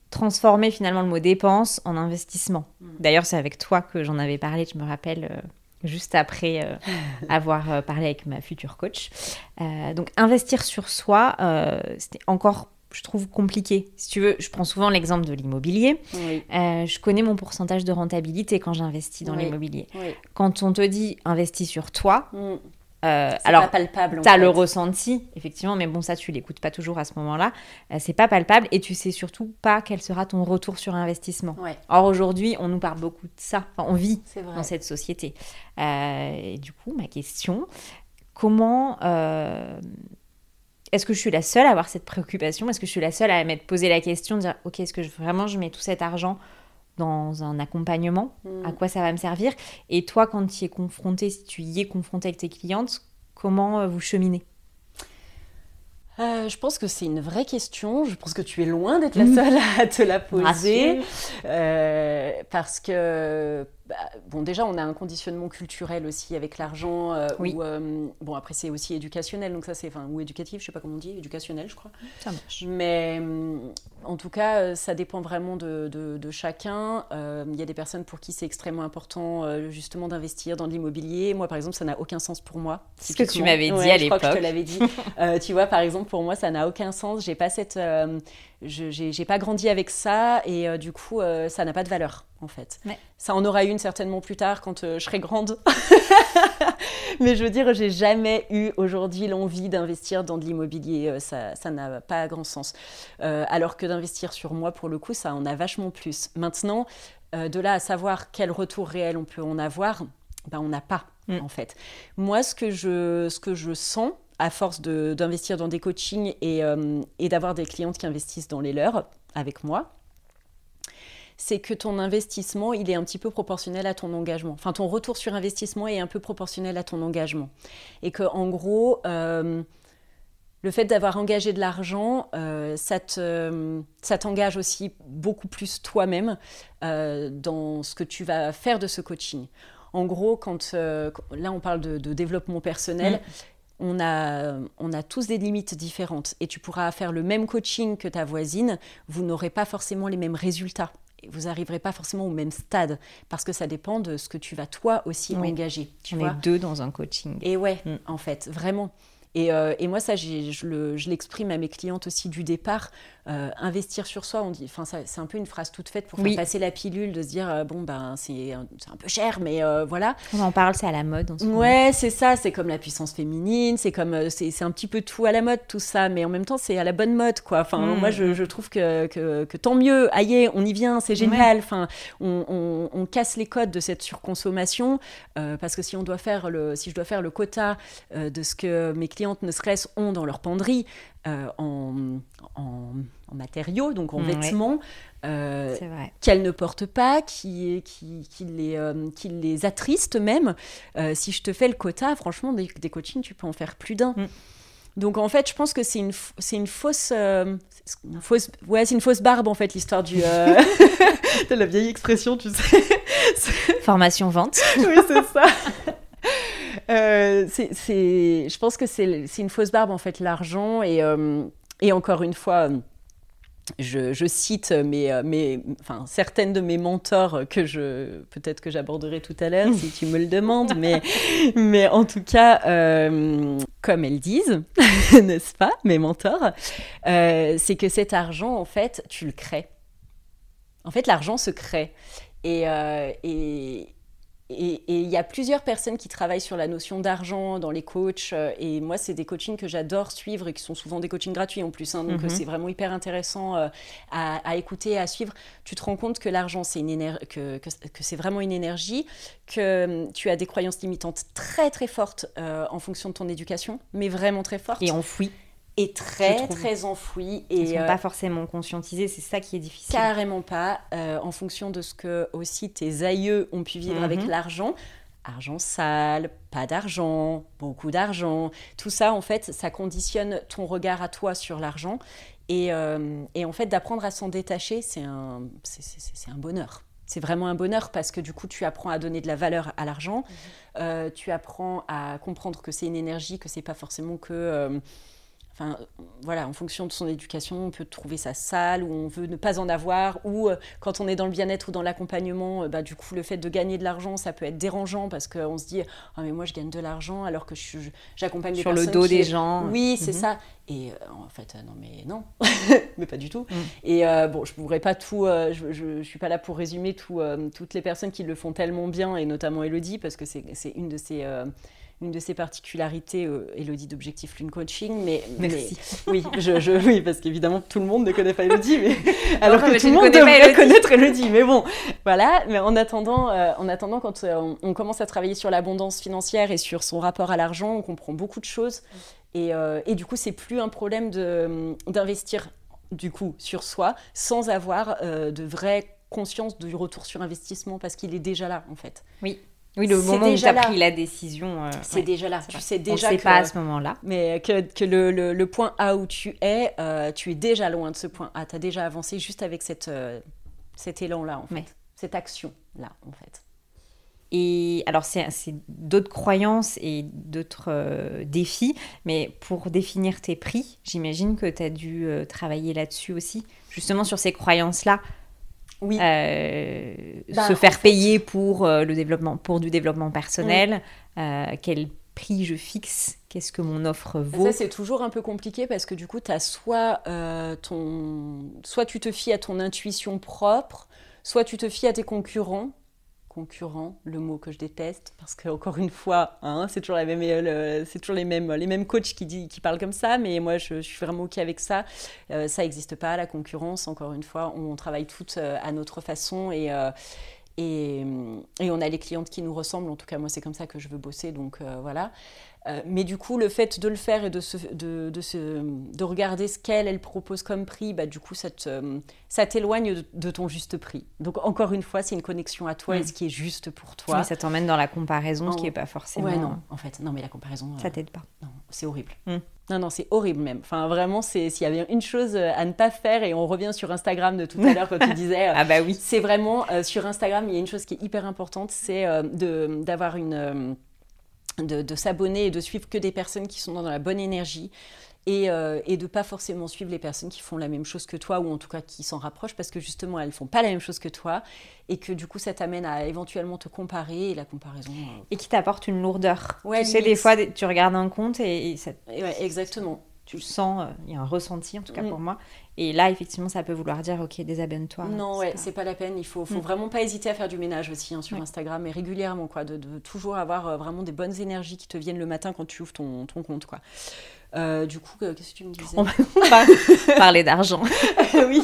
transformer finalement le mot dépense en investissement. D'ailleurs, c'est avec toi que j'en avais parlé, je me rappelle, euh, juste après euh, avoir euh, parlé avec ma future coach. Euh, donc, investir sur soi, euh, c'était encore, je trouve, compliqué. Si tu veux, je prends souvent l'exemple de l'immobilier. Oui. Euh, je connais mon pourcentage de rentabilité quand j'investis dans oui. l'immobilier. Oui. Quand on te dit « investis sur toi mm. », Euh, alors, pas palpable, t'as fait. Le ressenti, effectivement, mais bon, ça, tu l'écoutes pas toujours à ce moment-là. Euh, c'est pas palpable et tu sais surtout pas quel sera ton retour sur investissement. Ouais. Or, aujourd'hui, on nous parle beaucoup de ça. Enfin, on vit dans cette société. Euh, et du coup, ma question, comment... Euh, est-ce que je suis la seule à avoir cette préoccupation? Est-ce que je suis la seule à m'être posé la question de dire « Ok, est-ce que je, vraiment je mets tout cet argent dans un accompagnement, mmh. à quoi ça va me servir? » Et toi, quand tu y es confrontée, si tu y es confrontée avec tes clientes, comment vous cheminez? Euh, je pense que c'est une vraie question. Je pense que tu es loin d'être la seule à te la poser. Euh, parce que, bah, bon, déjà, on a un conditionnement culturel aussi avec l'argent. Euh, oui. Où, euh, bon, après, c'est aussi éducationnel, donc ça, c'est, enfin, ou éducatif, je ne sais pas comment on dit, éducationnel, je crois. Ça marche. Mais euh, en tout cas, ça dépend vraiment de, de, de chacun. Il euh, y a des personnes pour qui c'est extrêmement important, euh, justement, d'investir dans de l'immobilier. Moi, par exemple, ça n'a aucun sens pour moi. C'est ce que tu m'avais dit ouais, à l'époque. Je crois que je te l'avais dit. euh, tu vois, par exemple, pour moi, ça n'a aucun sens. J'ai pas cette, euh, je, j'ai, j'ai pas grandi avec ça et euh, du coup, euh, ça n'a pas de valeur en fait. Ouais. Ça en aura une certainement plus tard quand euh, je serai grande. Mais je veux dire, j'ai jamais eu aujourd'hui l'envie d'investir dans de l'immobilier. Ça, ça n'a pas grand sens. Euh, alors que d'investir sur moi, pour le coup, ça en a vachement plus. Maintenant, euh, de là à savoir quel retour réel on peut en avoir, ben on n'a pas mm. en fait. Moi, ce que je, ce que je sens. À force de, d'investir dans des coachings et, euh, et d'avoir des clientes qui investissent dans les leurs avec moi, c'est que ton investissement, il est un petit peu proportionnel à ton engagement. Enfin, ton retour sur investissement est un peu proportionnel à ton engagement. Et qu'en gros, euh, le fait d'avoir engagé de l'argent, euh, ça, te, ça t'engage aussi beaucoup plus toi-même euh, dans ce que tu vas faire de ce coaching. En gros, quand, euh, là, on parle de, de développement personnel. Mmh. On a, on a tous des limites différentes et tu pourras faire le même coaching que ta voisine, vous n'aurez pas forcément les mêmes résultats. Vous n'arriverez pas forcément au même stade parce que ça dépend de ce que tu vas toi aussi oui. engager. Tu on vois. Est deux dans un coaching. Et ouais, mm. en fait, vraiment. Et, euh, et moi, ça, j'ai, je, le, je l'exprime à mes clientes aussi du départ. Euh, investir sur soi, on dit, enfin, ça, c'est un peu une phrase toute faite pour faire oui. passer la pilule, de se dire, euh, bon, ben, c'est un, c'est un peu cher, mais euh, voilà. On en parle, c'est à la mode. Ouais, c'est ça, c'est comme la puissance féminine, c'est, comme, c'est, c'est un petit peu tout à la mode, tout ça, mais en même temps, c'est à la bonne mode, quoi. Enfin, mmh. moi, je, je trouve que, que, que tant mieux, aïe, on y vient, c'est génial. Ouais. Enfin, on, on, on casse les codes de cette surconsommation, euh, parce que si, on doit faire le, si je dois faire le quota euh, de ce que mes clientes ne serait-ce ont dans leur penderie, Euh, en, en, en matériaux, donc en mmh, vêtements, ouais. euh, qu'elles ne portent pas, qui, qui, qui, les, euh, qui les attristent même. Euh, si je te fais le quota, franchement, des, des coachings, tu peux en faire plus d'un. Mmh. Donc, en fait, je pense que c'est une, c'est une fausse... Euh, c'est une fausse ouais, c'est une fausse barbe, en fait, l'histoire du... Euh... de la vieille expression, tu sais. Formation vente. Oui, c'est ça. Euh, c'est, c'est, je pense que c'est, c'est une fausse barbe, en fait, l'argent. Et, euh, et encore une fois, je, je cite mes, mes, enfin, certaines de mes mentors que je, peut-être que j'aborderai tout à l'heure, si tu me le demandes. Mais, mais en tout cas, euh, comme elles disent, n'est-ce pas, mes mentors, euh, c'est que cet argent, en fait, tu le crées. En fait, l'argent se crée. Et... Euh, et Et il y a plusieurs personnes qui travaillent sur la notion d'argent dans les coachs. Et moi, c'est des coachings que j'adore suivre et qui sont souvent des coachings gratuits en plus. Hein, donc, mm-hmm. c'est vraiment hyper intéressant à, à écouter, à suivre. Tu te rends compte que l'argent, c'est une éner- que, que, que c'est vraiment une énergie, que tu as des croyances limitantes très, très fortes euh, en fonction de ton éducation, mais vraiment très fortes. Et enfouies. Est très, très enfoui. Ils ne sont euh, pas forcément conscientisés, c'est ça qui est difficile. Carrément pas, euh, en fonction de ce que aussi tes aïeux ont pu vivre mmh. avec l'argent. Argent sale, pas d'argent, beaucoup d'argent. Tout ça, en fait, ça conditionne ton regard à toi sur l'argent. Et, euh, et en fait, d'apprendre à s'en détacher, c'est un, c'est, c'est, c'est un bonheur. C'est vraiment un bonheur parce que du coup, tu apprends à donner de la valeur à l'argent. Mmh. Euh, tu apprends à comprendre que c'est une énergie, que ce n'est pas forcément que... Euh, Enfin, voilà, en fonction de son éducation, on peut trouver sa salle où on veut ne pas en avoir, ou euh, quand on est dans le bien-être ou dans l'accompagnement, euh, bah, du coup, le fait de gagner de l'argent, ça peut être dérangeant parce qu'on se dit « Ah, mais moi, je gagne de l'argent alors que je, je, j'accompagne des personnes... » Sur le dos qui... des gens. Oui, c'est mm-hmm. ça. Et euh, en fait, euh, non, mais non, mais pas du tout. Mm. Et euh, bon, je ne pourrais pas tout... Euh, je ne suis pas là pour résumer tout, euh, toutes les personnes qui le font tellement bien, et notamment Élodie, parce que c'est, c'est une de ces... Euh, Une de ses particularités, Élodie euh, d'Objectif Lune Coaching, mais... Merci. Mais, oui, je, je, oui, parce qu'évidemment, tout le monde ne connaît pas Élodie, mais, alors non, que mais tout le monde devrait connaître Élodie. Mais bon, voilà. Mais en attendant, euh, en attendant quand euh, on, on commence à travailler sur l'abondance financière et sur son rapport à l'argent, on comprend beaucoup de choses. Et, euh, et du coup, c'est plus un problème de, d'investir, du coup, sur soi, sans avoir euh, de vraie conscience du retour sur investissement, parce qu'il est déjà là, en fait. Oui. Oui, le c'est moment où tu as pris la décision... Euh, c'est ouais, déjà là, c'est tu sais déjà que... On ne sait pas à ce moment-là. Mais que, que le, le, le point A où tu es, euh, tu es déjà loin de ce point A. Tu as déjà avancé juste avec cette, euh, cet élan-là, en fait. Ouais. Cette action-là, en fait. Et alors, c'est, c'est d'autres croyances et d'autres euh, défis. Mais pour définir tes prix, j'imagine que tu as dû euh, travailler là-dessus aussi. Justement, sur ces croyances-là. Oui. Euh, bah, se faire en fait. payer pour, euh, le développement, pour du développement personnel, oui. euh, quel prix je fixe, qu'est-ce que mon offre vaut. Ça, c'est toujours un peu compliqué parce que du coup, t'as soit, euh, ton... soit tu te fies à ton intuition propre, soit tu te fies à tes concurrents. Concurrents, le mot que je déteste, parce qu'encore une fois, hein, c'est toujours, la même, le, c'est toujours les, mêmes, les mêmes coachs qui, dit, qui parlent comme ça, mais moi, je, je suis vraiment OK avec ça. Euh, ça n'existe pas, la concurrence. Encore une fois, on travaille toutes euh, à notre façon et, euh, et, et on a les clientes qui nous ressemblent. En tout cas, moi, c'est comme ça que je veux bosser, donc euh, voilà. Euh, mais du coup, le fait de le faire et de, se, de, de, se, de regarder ce qu'elle elle propose comme prix, bah, du coup, ça, te, ça t'éloigne de, de ton juste prix. Donc, encore une fois, c'est une connexion à toi mmh. et ce qui est juste pour toi. Mais ça t'emmène dans la comparaison, en... ce qui n'est pas forcément... Ouais, non, en fait. Non, mais la comparaison... Ça euh... t'aide pas. Non, c'est horrible. Mmh. Non, non, c'est horrible même. Enfin, vraiment, c'est, s'il y avait une chose à ne pas faire, et on revient sur Instagram de tout à l'heure quand tu disais... Euh, ah bah oui. C'est vraiment, euh, sur Instagram, il y a une chose qui est hyper importante, c'est euh, de, d'avoir une... Euh, de, de s'abonner et de suivre que des personnes qui sont dans la bonne énergie. Et, euh, et de ne pas forcément suivre les personnes qui font la même chose que toi, ou en tout cas qui s'en rapprochent, parce que justement elles ne font pas la même chose que toi, et que du coup ça t'amène à éventuellement te comparer, et la comparaison... Euh... Et qui t'apporte une lourdeur. Ouais, tu sais, des fois tu regardes un compte et, et ça... Et ouais, exactement. Tu le sens, il euh, y a un ressenti en tout cas mm. pour moi, et là effectivement ça peut vouloir dire ok, désabonne-toi. Non, c'est ouais, pas... c'est pas la peine, il faut, faut mm. vraiment pas hésiter à faire du ménage aussi hein, sur ouais. Instagram, et régulièrement quoi, de, de toujours avoir euh, vraiment des bonnes énergies qui te viennent le matin quand tu ouvres ton, ton compte quoi. Euh, du coup, euh, qu'est-ce que tu me disais ? On va parler d'argent. oui.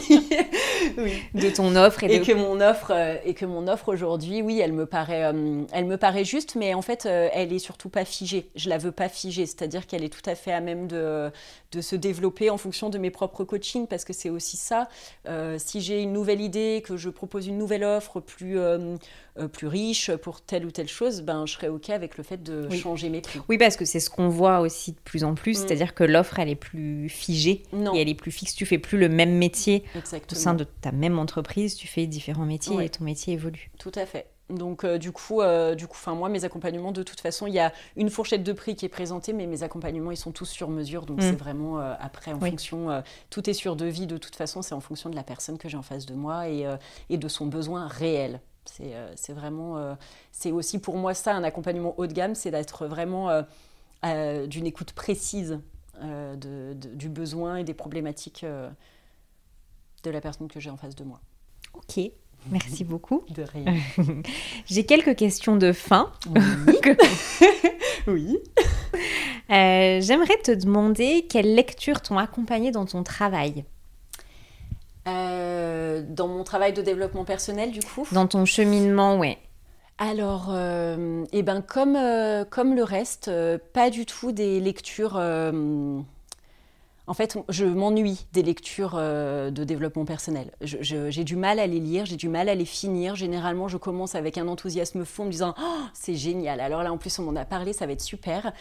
oui. De ton offre et, et de... que mon offre euh, et que mon offre aujourd'hui, oui, elle me paraît, euh, elle me paraît juste, mais en fait, euh, elle est surtout pas figée. Je la veux pas figée, c'est-à-dire qu'elle est tout à fait à même de de se développer en fonction de mes propres coachings, parce que c'est aussi ça. Euh, si j'ai une nouvelle idée, que je propose une nouvelle offre plus euh, plus riche pour telle ou telle chose, ben je serais ok avec le fait de oui. changer mes prix. Oui, parce que c'est ce qu'on voit aussi de plus en plus. Mm. C'est-à-dire que l'offre, elle est plus figée non. et elle est plus fixe. Tu fais plus le même métier Exactement. Au sein de ta même entreprise. Tu fais différents métiers ouais. et ton métier évolue. Tout à fait. Donc, euh, du coup, euh, du coup, 'fin, moi, mes accompagnements, de toute façon, il y a une fourchette de prix qui est présentée, mais mes accompagnements, ils sont tous sur mesure. Donc, mmh. c'est vraiment euh, après, en oui. fonction... Euh, tout est sur devis, de toute façon. C'est en fonction de la personne que j'ai en face de moi et, euh, et de son besoin réel. C'est, euh, c'est vraiment... Euh, c'est aussi, pour moi, ça, un accompagnement haut de gamme, c'est d'être vraiment... Euh, Euh, d'une écoute précise euh, de, de, du besoin et des problématiques euh, de la personne que j'ai en face de moi. Ok, merci beaucoup. De rien. J'ai quelques questions de fin. Oui. oui. Euh, j'aimerais te demander quelles lectures t'ont accompagnée dans ton travail ? euh, Dans mon travail de développement personnel, du coup ? Dans ton cheminement, ouais. Alors, euh, eh ben comme, euh, comme le reste, euh, pas du tout des lectures... Euh, en fait, je m'ennuie des lectures euh, de développement personnel. Je, je, j'ai du mal à les lire, j'ai du mal à les finir. Généralement, je commence avec un enthousiasme fou en me disant « Oh, c'est génial !» Alors là, en plus, on m'en a parlé, ça va être super.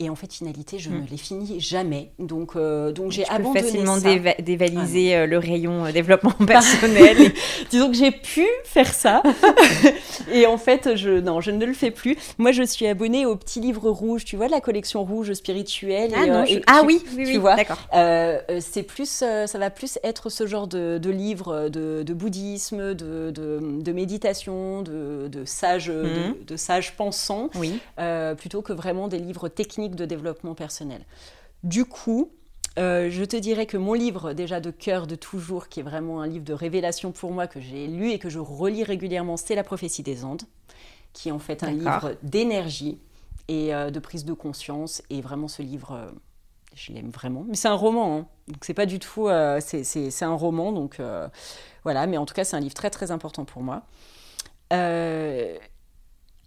Et en fait, finalité, je ne mmh. les finis jamais. Donc, euh, donc j'ai abandonné ça. Tu peux facilement déva- dévaliser ah, le rayon euh, développement personnel. Et... Disons que j'ai pu faire ça. Et en fait, je, non, je ne le fais plus. Moi, je suis abonnée au petit livre rouge, tu vois, de la collection rouge spirituelle. Ah, et, non, euh, je... et, ah tu, oui, oui, tu oui, vois, d'accord. Euh, c'est plus, euh, ça va plus être ce genre de, de livre de, de bouddhisme, de, de, de méditation, de, de sages mmh. de, de sage pensants, oui. euh, plutôt que vraiment des livres techniques de développement personnel. Du coup, euh, je te dirais que mon livre déjà de cœur de toujours, qui est vraiment un livre de révélation pour moi, que j'ai lu et que je relis régulièrement, c'est La Prophétie des Andes, qui est en fait un D'accord. livre d'énergie et euh, de prise de conscience. Et vraiment ce livre, euh, je l'aime vraiment. Mais c'est un roman, hein. Donc c'est pas du tout... Euh, c'est, c'est, c'est un roman, donc euh, voilà. Mais en tout cas, c'est un livre très très important pour moi. Euh...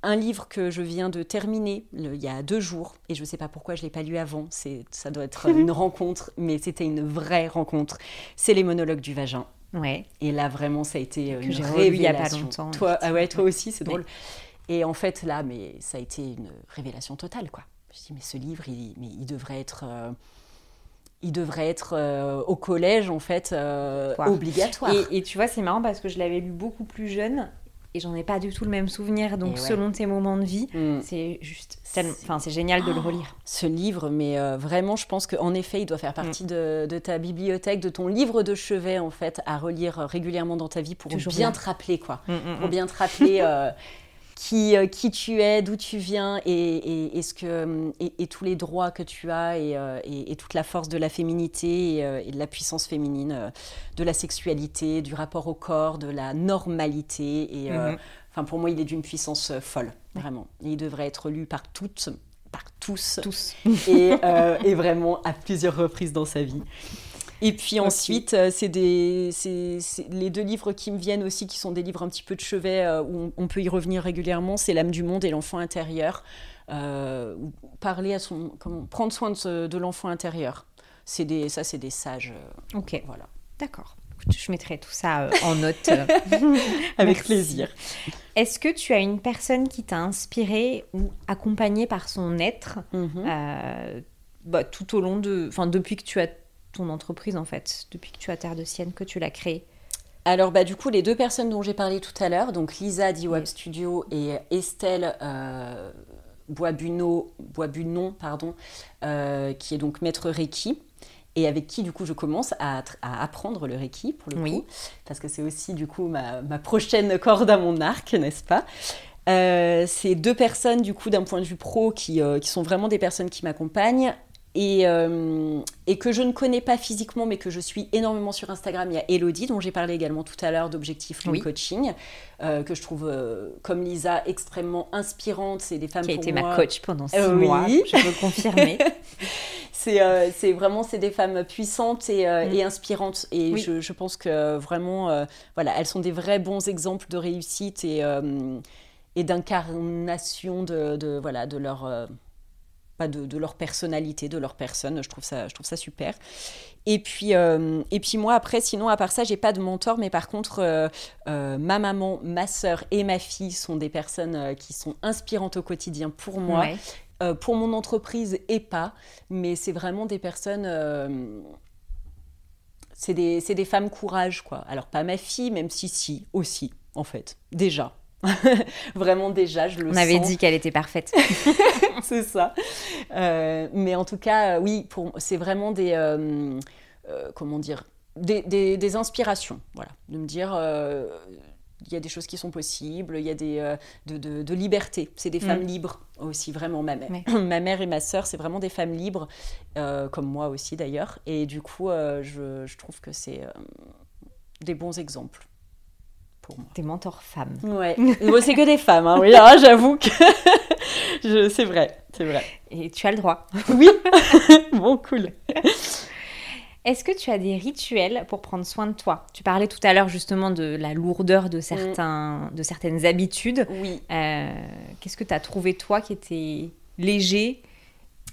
Un livre que je viens de terminer le, il y a deux jours, et je ne sais pas pourquoi je ne l'ai pas lu avant, c'est, ça doit être une rencontre, mais c'était une vraie rencontre, c'est Les Monologues du Vagin. Ouais. Et là, vraiment, ça a été que une j'ai révélation. Il n'y a pas longtemps. Toi, ah ouais, toi aussi, c'est drôle. Ouais. Et en fait, là, mais, ça a été une révélation totale, quoi. Je me suis dit, mais ce livre, il, mais il devrait être... Euh... Il devrait être euh, au collège, en fait, euh, wow. obligatoire. Et, et tu vois, c'est marrant parce que je l'avais lu beaucoup plus jeune, et j'en ai pas du tout le même souvenir, donc ouais. selon tes moments de vie, mmh. c'est juste tellement... enfin c'est génial de le relire. Oh, ce livre, mais euh, vraiment, je pense qu'en effet, il doit faire partie mmh. de, de ta bibliothèque, de ton livre de chevet, en fait, à relire régulièrement dans ta vie pour Toujours bien, bien te rappeler, quoi. Mmh, mmh, pour bien te rappeler euh, qui, euh, qui tu es, d'où tu viens, et, et, et, ce que, et, et tous les droits que tu as, et, et, et toute la force de la féminité, et, et de la puissance féminine, de la sexualité, du rapport au corps, de la normalité. Et, mmh. euh, enfin, pour moi, il est d'une puissance folle, vraiment. Il devrait être lu par toutes, par tous, tous. Et, euh, et vraiment à plusieurs reprises dans sa vie. Et puis ensuite, okay. c'est, des, c'est, c'est les deux livres qui me viennent aussi, qui sont des livres un petit peu de chevet, euh, où on, on peut y revenir régulièrement, c'est « L'âme du monde » et « L'enfant intérieur euh, ». Parler à son... Comment, prendre soin de, de l'enfant intérieur. C'est des, ça, c'est des sages. Euh, ok, voilà. D'accord. Écoute, je mettrai tout ça euh, en note. Euh. Avec Merci. Plaisir. Est-ce que tu as une personne qui t'a inspirée ou accompagnée par son être mm-hmm. euh, bah, tout au long de... Enfin, depuis que tu as... ton entreprise, en fait, depuis que tu as Terre de Sienne, que tu l'as créée? Alors, bah, du coup, les deux personnes dont j'ai parlé tout à l'heure, donc Lisa d'I W A P Studio et Estelle euh, Bois-Bunon, Bois-Bunon pardon, euh, qui est donc maître Reiki, et avec qui du coup je commence à, à apprendre le Reiki pour le coup, oui. parce que c'est aussi du coup ma, ma prochaine corde à mon arc, n'est-ce pas ? Euh, c'est deux personnes du coup d'un point de vue pro qui, euh, qui sont vraiment des personnes qui m'accompagnent et, euh, et que je ne connais pas physiquement mais que je suis énormément sur Instagram. Il y a Élodie dont j'ai parlé également tout à l'heure d'objectifs long oui. coaching euh, que je trouve euh, comme Lisa extrêmement inspirante. C'est des femmes qui a pour été moi. ma coach pendant six euh, mois, oui. je peux confirmer. c'est, euh, c'est vraiment c'est des femmes puissantes et, euh, mmh. et inspirantes et oui. je, je pense que vraiment euh, voilà, elles sont des vrais bons exemples de réussite et euh, et d'incarnation de, de, voilà, de, leur, euh, bah de, de leur personnalité, de leur personne. Je trouve ça, je trouve ça super. Et puis, euh, et puis moi, après, sinon, à part ça, j'ai pas de mentor. Mais par contre, euh, euh, ma maman, ma sœur et ma fille sont des personnes euh, qui sont inspirantes au quotidien pour moi, ouais. euh, pour mon entreprise et pas. Mais c'est vraiment des personnes... Euh, c'est, des, c'est des femmes courage, quoi. Alors, pas ma fille, même si, si, aussi, en fait, déjà. Vraiment déjà, je le sens. On avait sens. dit qu'elle était parfaite. C'est ça. Euh, mais en tout cas, oui, pour, c'est vraiment des, euh, euh, comment dire, des, des, des inspirations. Voilà, de me dire, il euh, y a des choses qui sont possibles, il y a des, euh, de, de, de liberté. C'est des mmh. femmes libres aussi, vraiment. Ma mère, oui. ma mère et ma sœur, c'est vraiment des femmes libres, euh, comme moi aussi d'ailleurs. Et du coup, euh, je, je trouve que c'est euh, des bons exemples. Des mentors femmes. Ouais. Bon, c'est que des femmes, hein, oui. Ah, j'avoue que je... c'est vrai, c'est vrai. Et tu as le droit. Oui. Bon, cool. Est-ce que tu as des rituels pour prendre soin de toi ? Tu parlais tout à l'heure justement de la lourdeur de, certains, mmh. de certaines habitudes. Oui. Euh, qu'est-ce que tu as trouvé toi qui était léger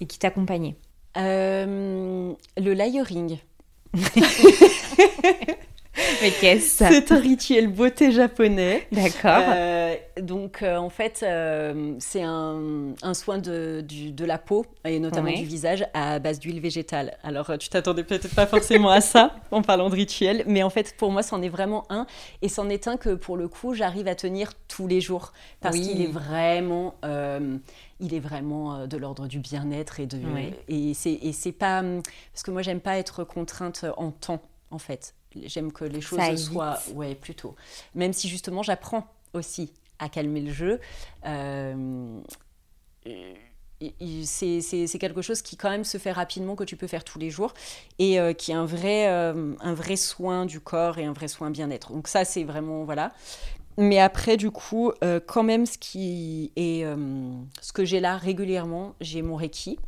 et qui t'accompagnait ? euh, Le layering. Mais qu'est-ce que c'est un rituel beauté japonais. D'accord. Euh, donc, euh, en fait, euh, c'est un, un soin de, du, de la peau, et notamment oui. du visage, à base d'huile végétale. Alors, tu t'attendais peut-être pas forcément à ça, en parlant de rituel, mais en fait, pour moi, c'en est vraiment un. Et c'en est un que, pour le coup, j'arrive à tenir tous les jours. Parce oui. qu'il est vraiment... Euh, il est vraiment de l'ordre du bien-être. Et, de, oui. et, c'est, et c'est pas... Parce que moi, j'aime pas être contrainte en temps, en fait. J'aime que les choses soient... Ouais, plutôt. Même si, justement, j'apprends aussi à calmer le jeu. Euh, c'est, c'est, c'est quelque chose qui, quand même, se fait rapidement, que tu peux faire tous les jours, et euh, qui est un vrai, euh, un vrai soin du corps et un vrai soin bien-être. Donc ça, c'est vraiment... Voilà. Mais après, du coup, euh, quand même, ce, qui est, euh, ce que j'ai là régulièrement, j'ai mon Reiki.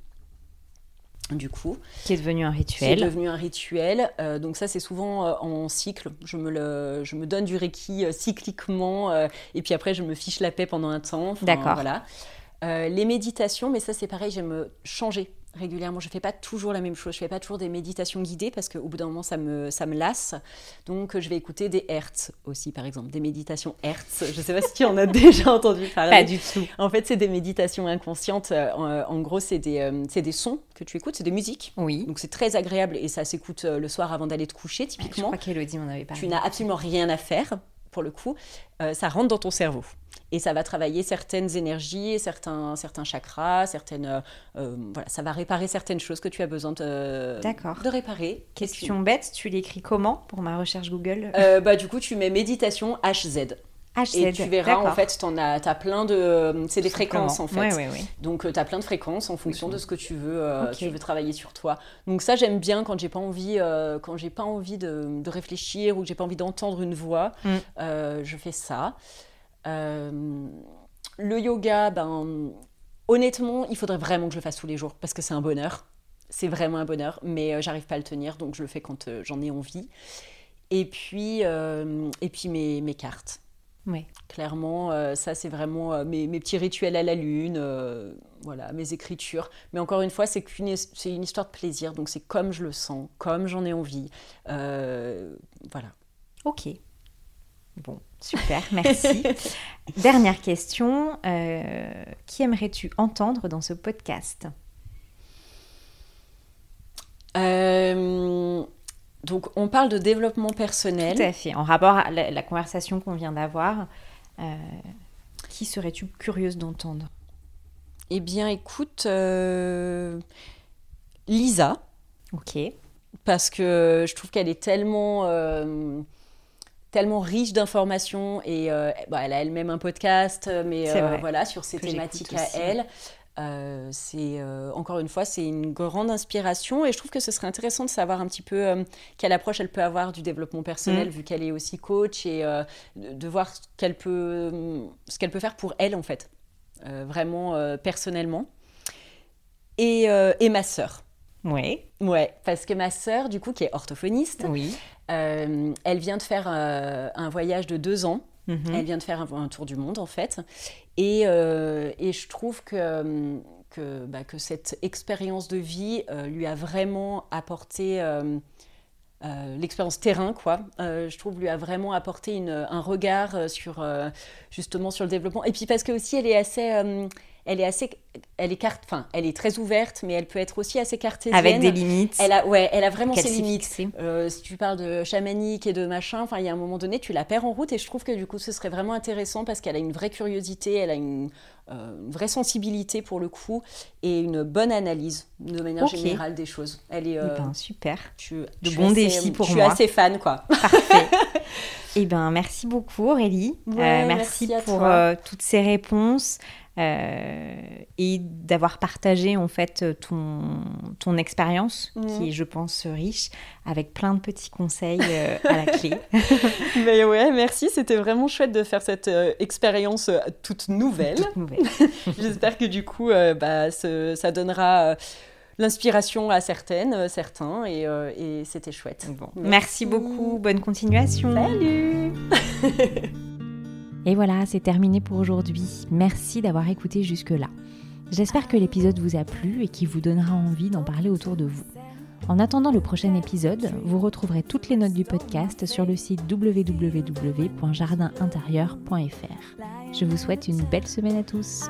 Du coup, qui est devenu un rituel. Qui est devenu un rituel. Euh, donc ça, c'est souvent euh, en cycle. Je me, le, je me donne du Reiki euh, cycliquement, euh, et puis après, je me fiche la paix pendant un temps. Enfin, d'accord. Voilà. Euh, les méditations, mais ça, c'est pareil, j'aime changer régulièrement. Je ne fais pas toujours la même chose. Je ne fais pas toujours des méditations guidées parce qu'au bout d'un moment, ça me, ça me lasse. Donc, je vais écouter des hertz aussi, par exemple. Des méditations hertz. Je ne sais pas si tu en as déjà entendu parler. Pas du tout. En fait, c'est des méditations inconscientes. En, en gros, c'est des, c'est des sons que tu écoutes. C'est des musiques. Oui. Donc, c'est très agréable et ça s'écoute le soir avant d'aller te coucher, typiquement. Je crois qu'Élodie en avait parlé. Tu n'as absolument rien à faire, pour le coup. Euh, ça rentre dans ton cerveau. Et ça va travailler certaines énergies, certains, certains chakras, certaines, euh, voilà, ça va réparer certaines choses que tu as besoin de, de réparer. Question tu... bête, tu l'écris comment pour ma recherche Google ? euh, bah, Du coup, tu mets méditation H Z. H Z, et tu verras, d'accord. en fait, t'en as, t'as plein de... C'est tout des fréquences, simplement. En fait. Ouais, ouais, ouais. Donc, t'as plein de fréquences en fonction oui. de ce que tu veux, euh, okay. tu veux travailler sur toi. Donc ça, j'aime bien quand j'ai pas envie, euh, quand j'ai pas envie de, de réfléchir ou que j'ai pas envie d'entendre une voix. Mm. Euh, je fais ça. Euh, le yoga, ben, honnêtement, il faudrait vraiment que je le fasse tous les jours parce que c'est un bonheur. C'est vraiment un bonheur, mais euh, j'arrive pas à le tenir, donc je le fais quand euh, j'en ai envie. Et puis, euh, et puis mes, mes cartes. Oui. Clairement, euh, ça c'est vraiment euh, mes, mes petits rituels à la lune, euh, voilà, mes écritures. Mais encore une fois, c'est, qu'une, c'est une histoire de plaisir, donc c'est comme je le sens, comme j'en ai envie. Euh, voilà. Ok. Bon, super, merci. Dernière question, euh, qui aimerais-tu entendre dans ce podcast ? euh, Donc, on parle de développement personnel. Tout à fait, en rapport à la, la conversation qu'on vient d'avoir. Euh, qui serais-tu curieuse d'entendre ? Eh bien, écoute, euh, Lisa. Ok. Parce que je trouve qu'elle est tellement, euh, tellement riche d'informations et euh, bon, elle a elle-même un podcast, mais euh, voilà, sur ses thématiques à elle. Euh, c'est, euh, encore une fois, c'est une grande inspiration et je trouve que ce serait intéressant de savoir un petit peu euh, quelle approche elle peut avoir du développement personnel, mmh. vu qu'elle est aussi coach, et euh, de, de voir ce qu'elle peut, ce qu'elle peut faire pour elle, en fait, euh, vraiment euh, personnellement. Et, euh, et ma sœur. Oui. Ouais, parce que ma sœur, du coup, qui est orthophoniste, oui. euh, elle vient de faire euh, un voyage de deux ans. Mmh. Elle vient de faire un, un tour du monde, en fait. Et, euh, et je trouve que, que, bah, que cette expérience de vie euh, lui a vraiment apporté... Euh, euh, l'expérience terrain, quoi. Euh, je trouve lui a vraiment apporté une, un regard sur, euh, justement, sur le développement. Et puis parce que aussi, elle est assez... Euh, Elle est assez, elle est carte, enfin, elle est très ouverte, mais elle peut être aussi assez cartésienne. Avec des limites. Elle a, ouais, elle a vraiment ses limites. Euh, si tu parles de chamanique et de machin, enfin, il y a un moment donné, tu la perds en route, et je trouve que du coup, ce serait vraiment intéressant parce qu'elle a une vraie curiosité, elle a une, euh, une vraie sensibilité pour le coup, et une bonne analyse de manière okay. générale des choses. Elle est, euh, eh ben, super. Tu, de bons défis pour moi. Je suis assez fan, quoi. Parfait. Eh ben, merci beaucoup, Aurélie. Ouais, euh, merci, merci pour euh, toutes ces réponses. Euh, et d'avoir partagé en fait ton, ton expérience mmh. qui est, je pense, riche, avec plein de petits conseils euh, à la clé. Mais ouais, merci, c'était vraiment chouette de faire cette euh, expérience euh, toute nouvelle, toute nouvelle. J'espère que du coup euh, bah, ce, ça donnera euh, l'inspiration à certaines, euh, certains, et, euh, et c'était chouette. Bon. Merci. merci beaucoup, bonne continuation. Salut. Et voilà, c'est terminé pour aujourd'hui. Merci d'avoir écouté jusque-là. J'espère que l'épisode vous a plu et qu'il vous donnera envie d'en parler autour de vous. En attendant le prochain épisode, vous retrouverez toutes les notes du podcast sur le site w w w point jardin intérieur point f r. Je vous souhaite une belle semaine à tous.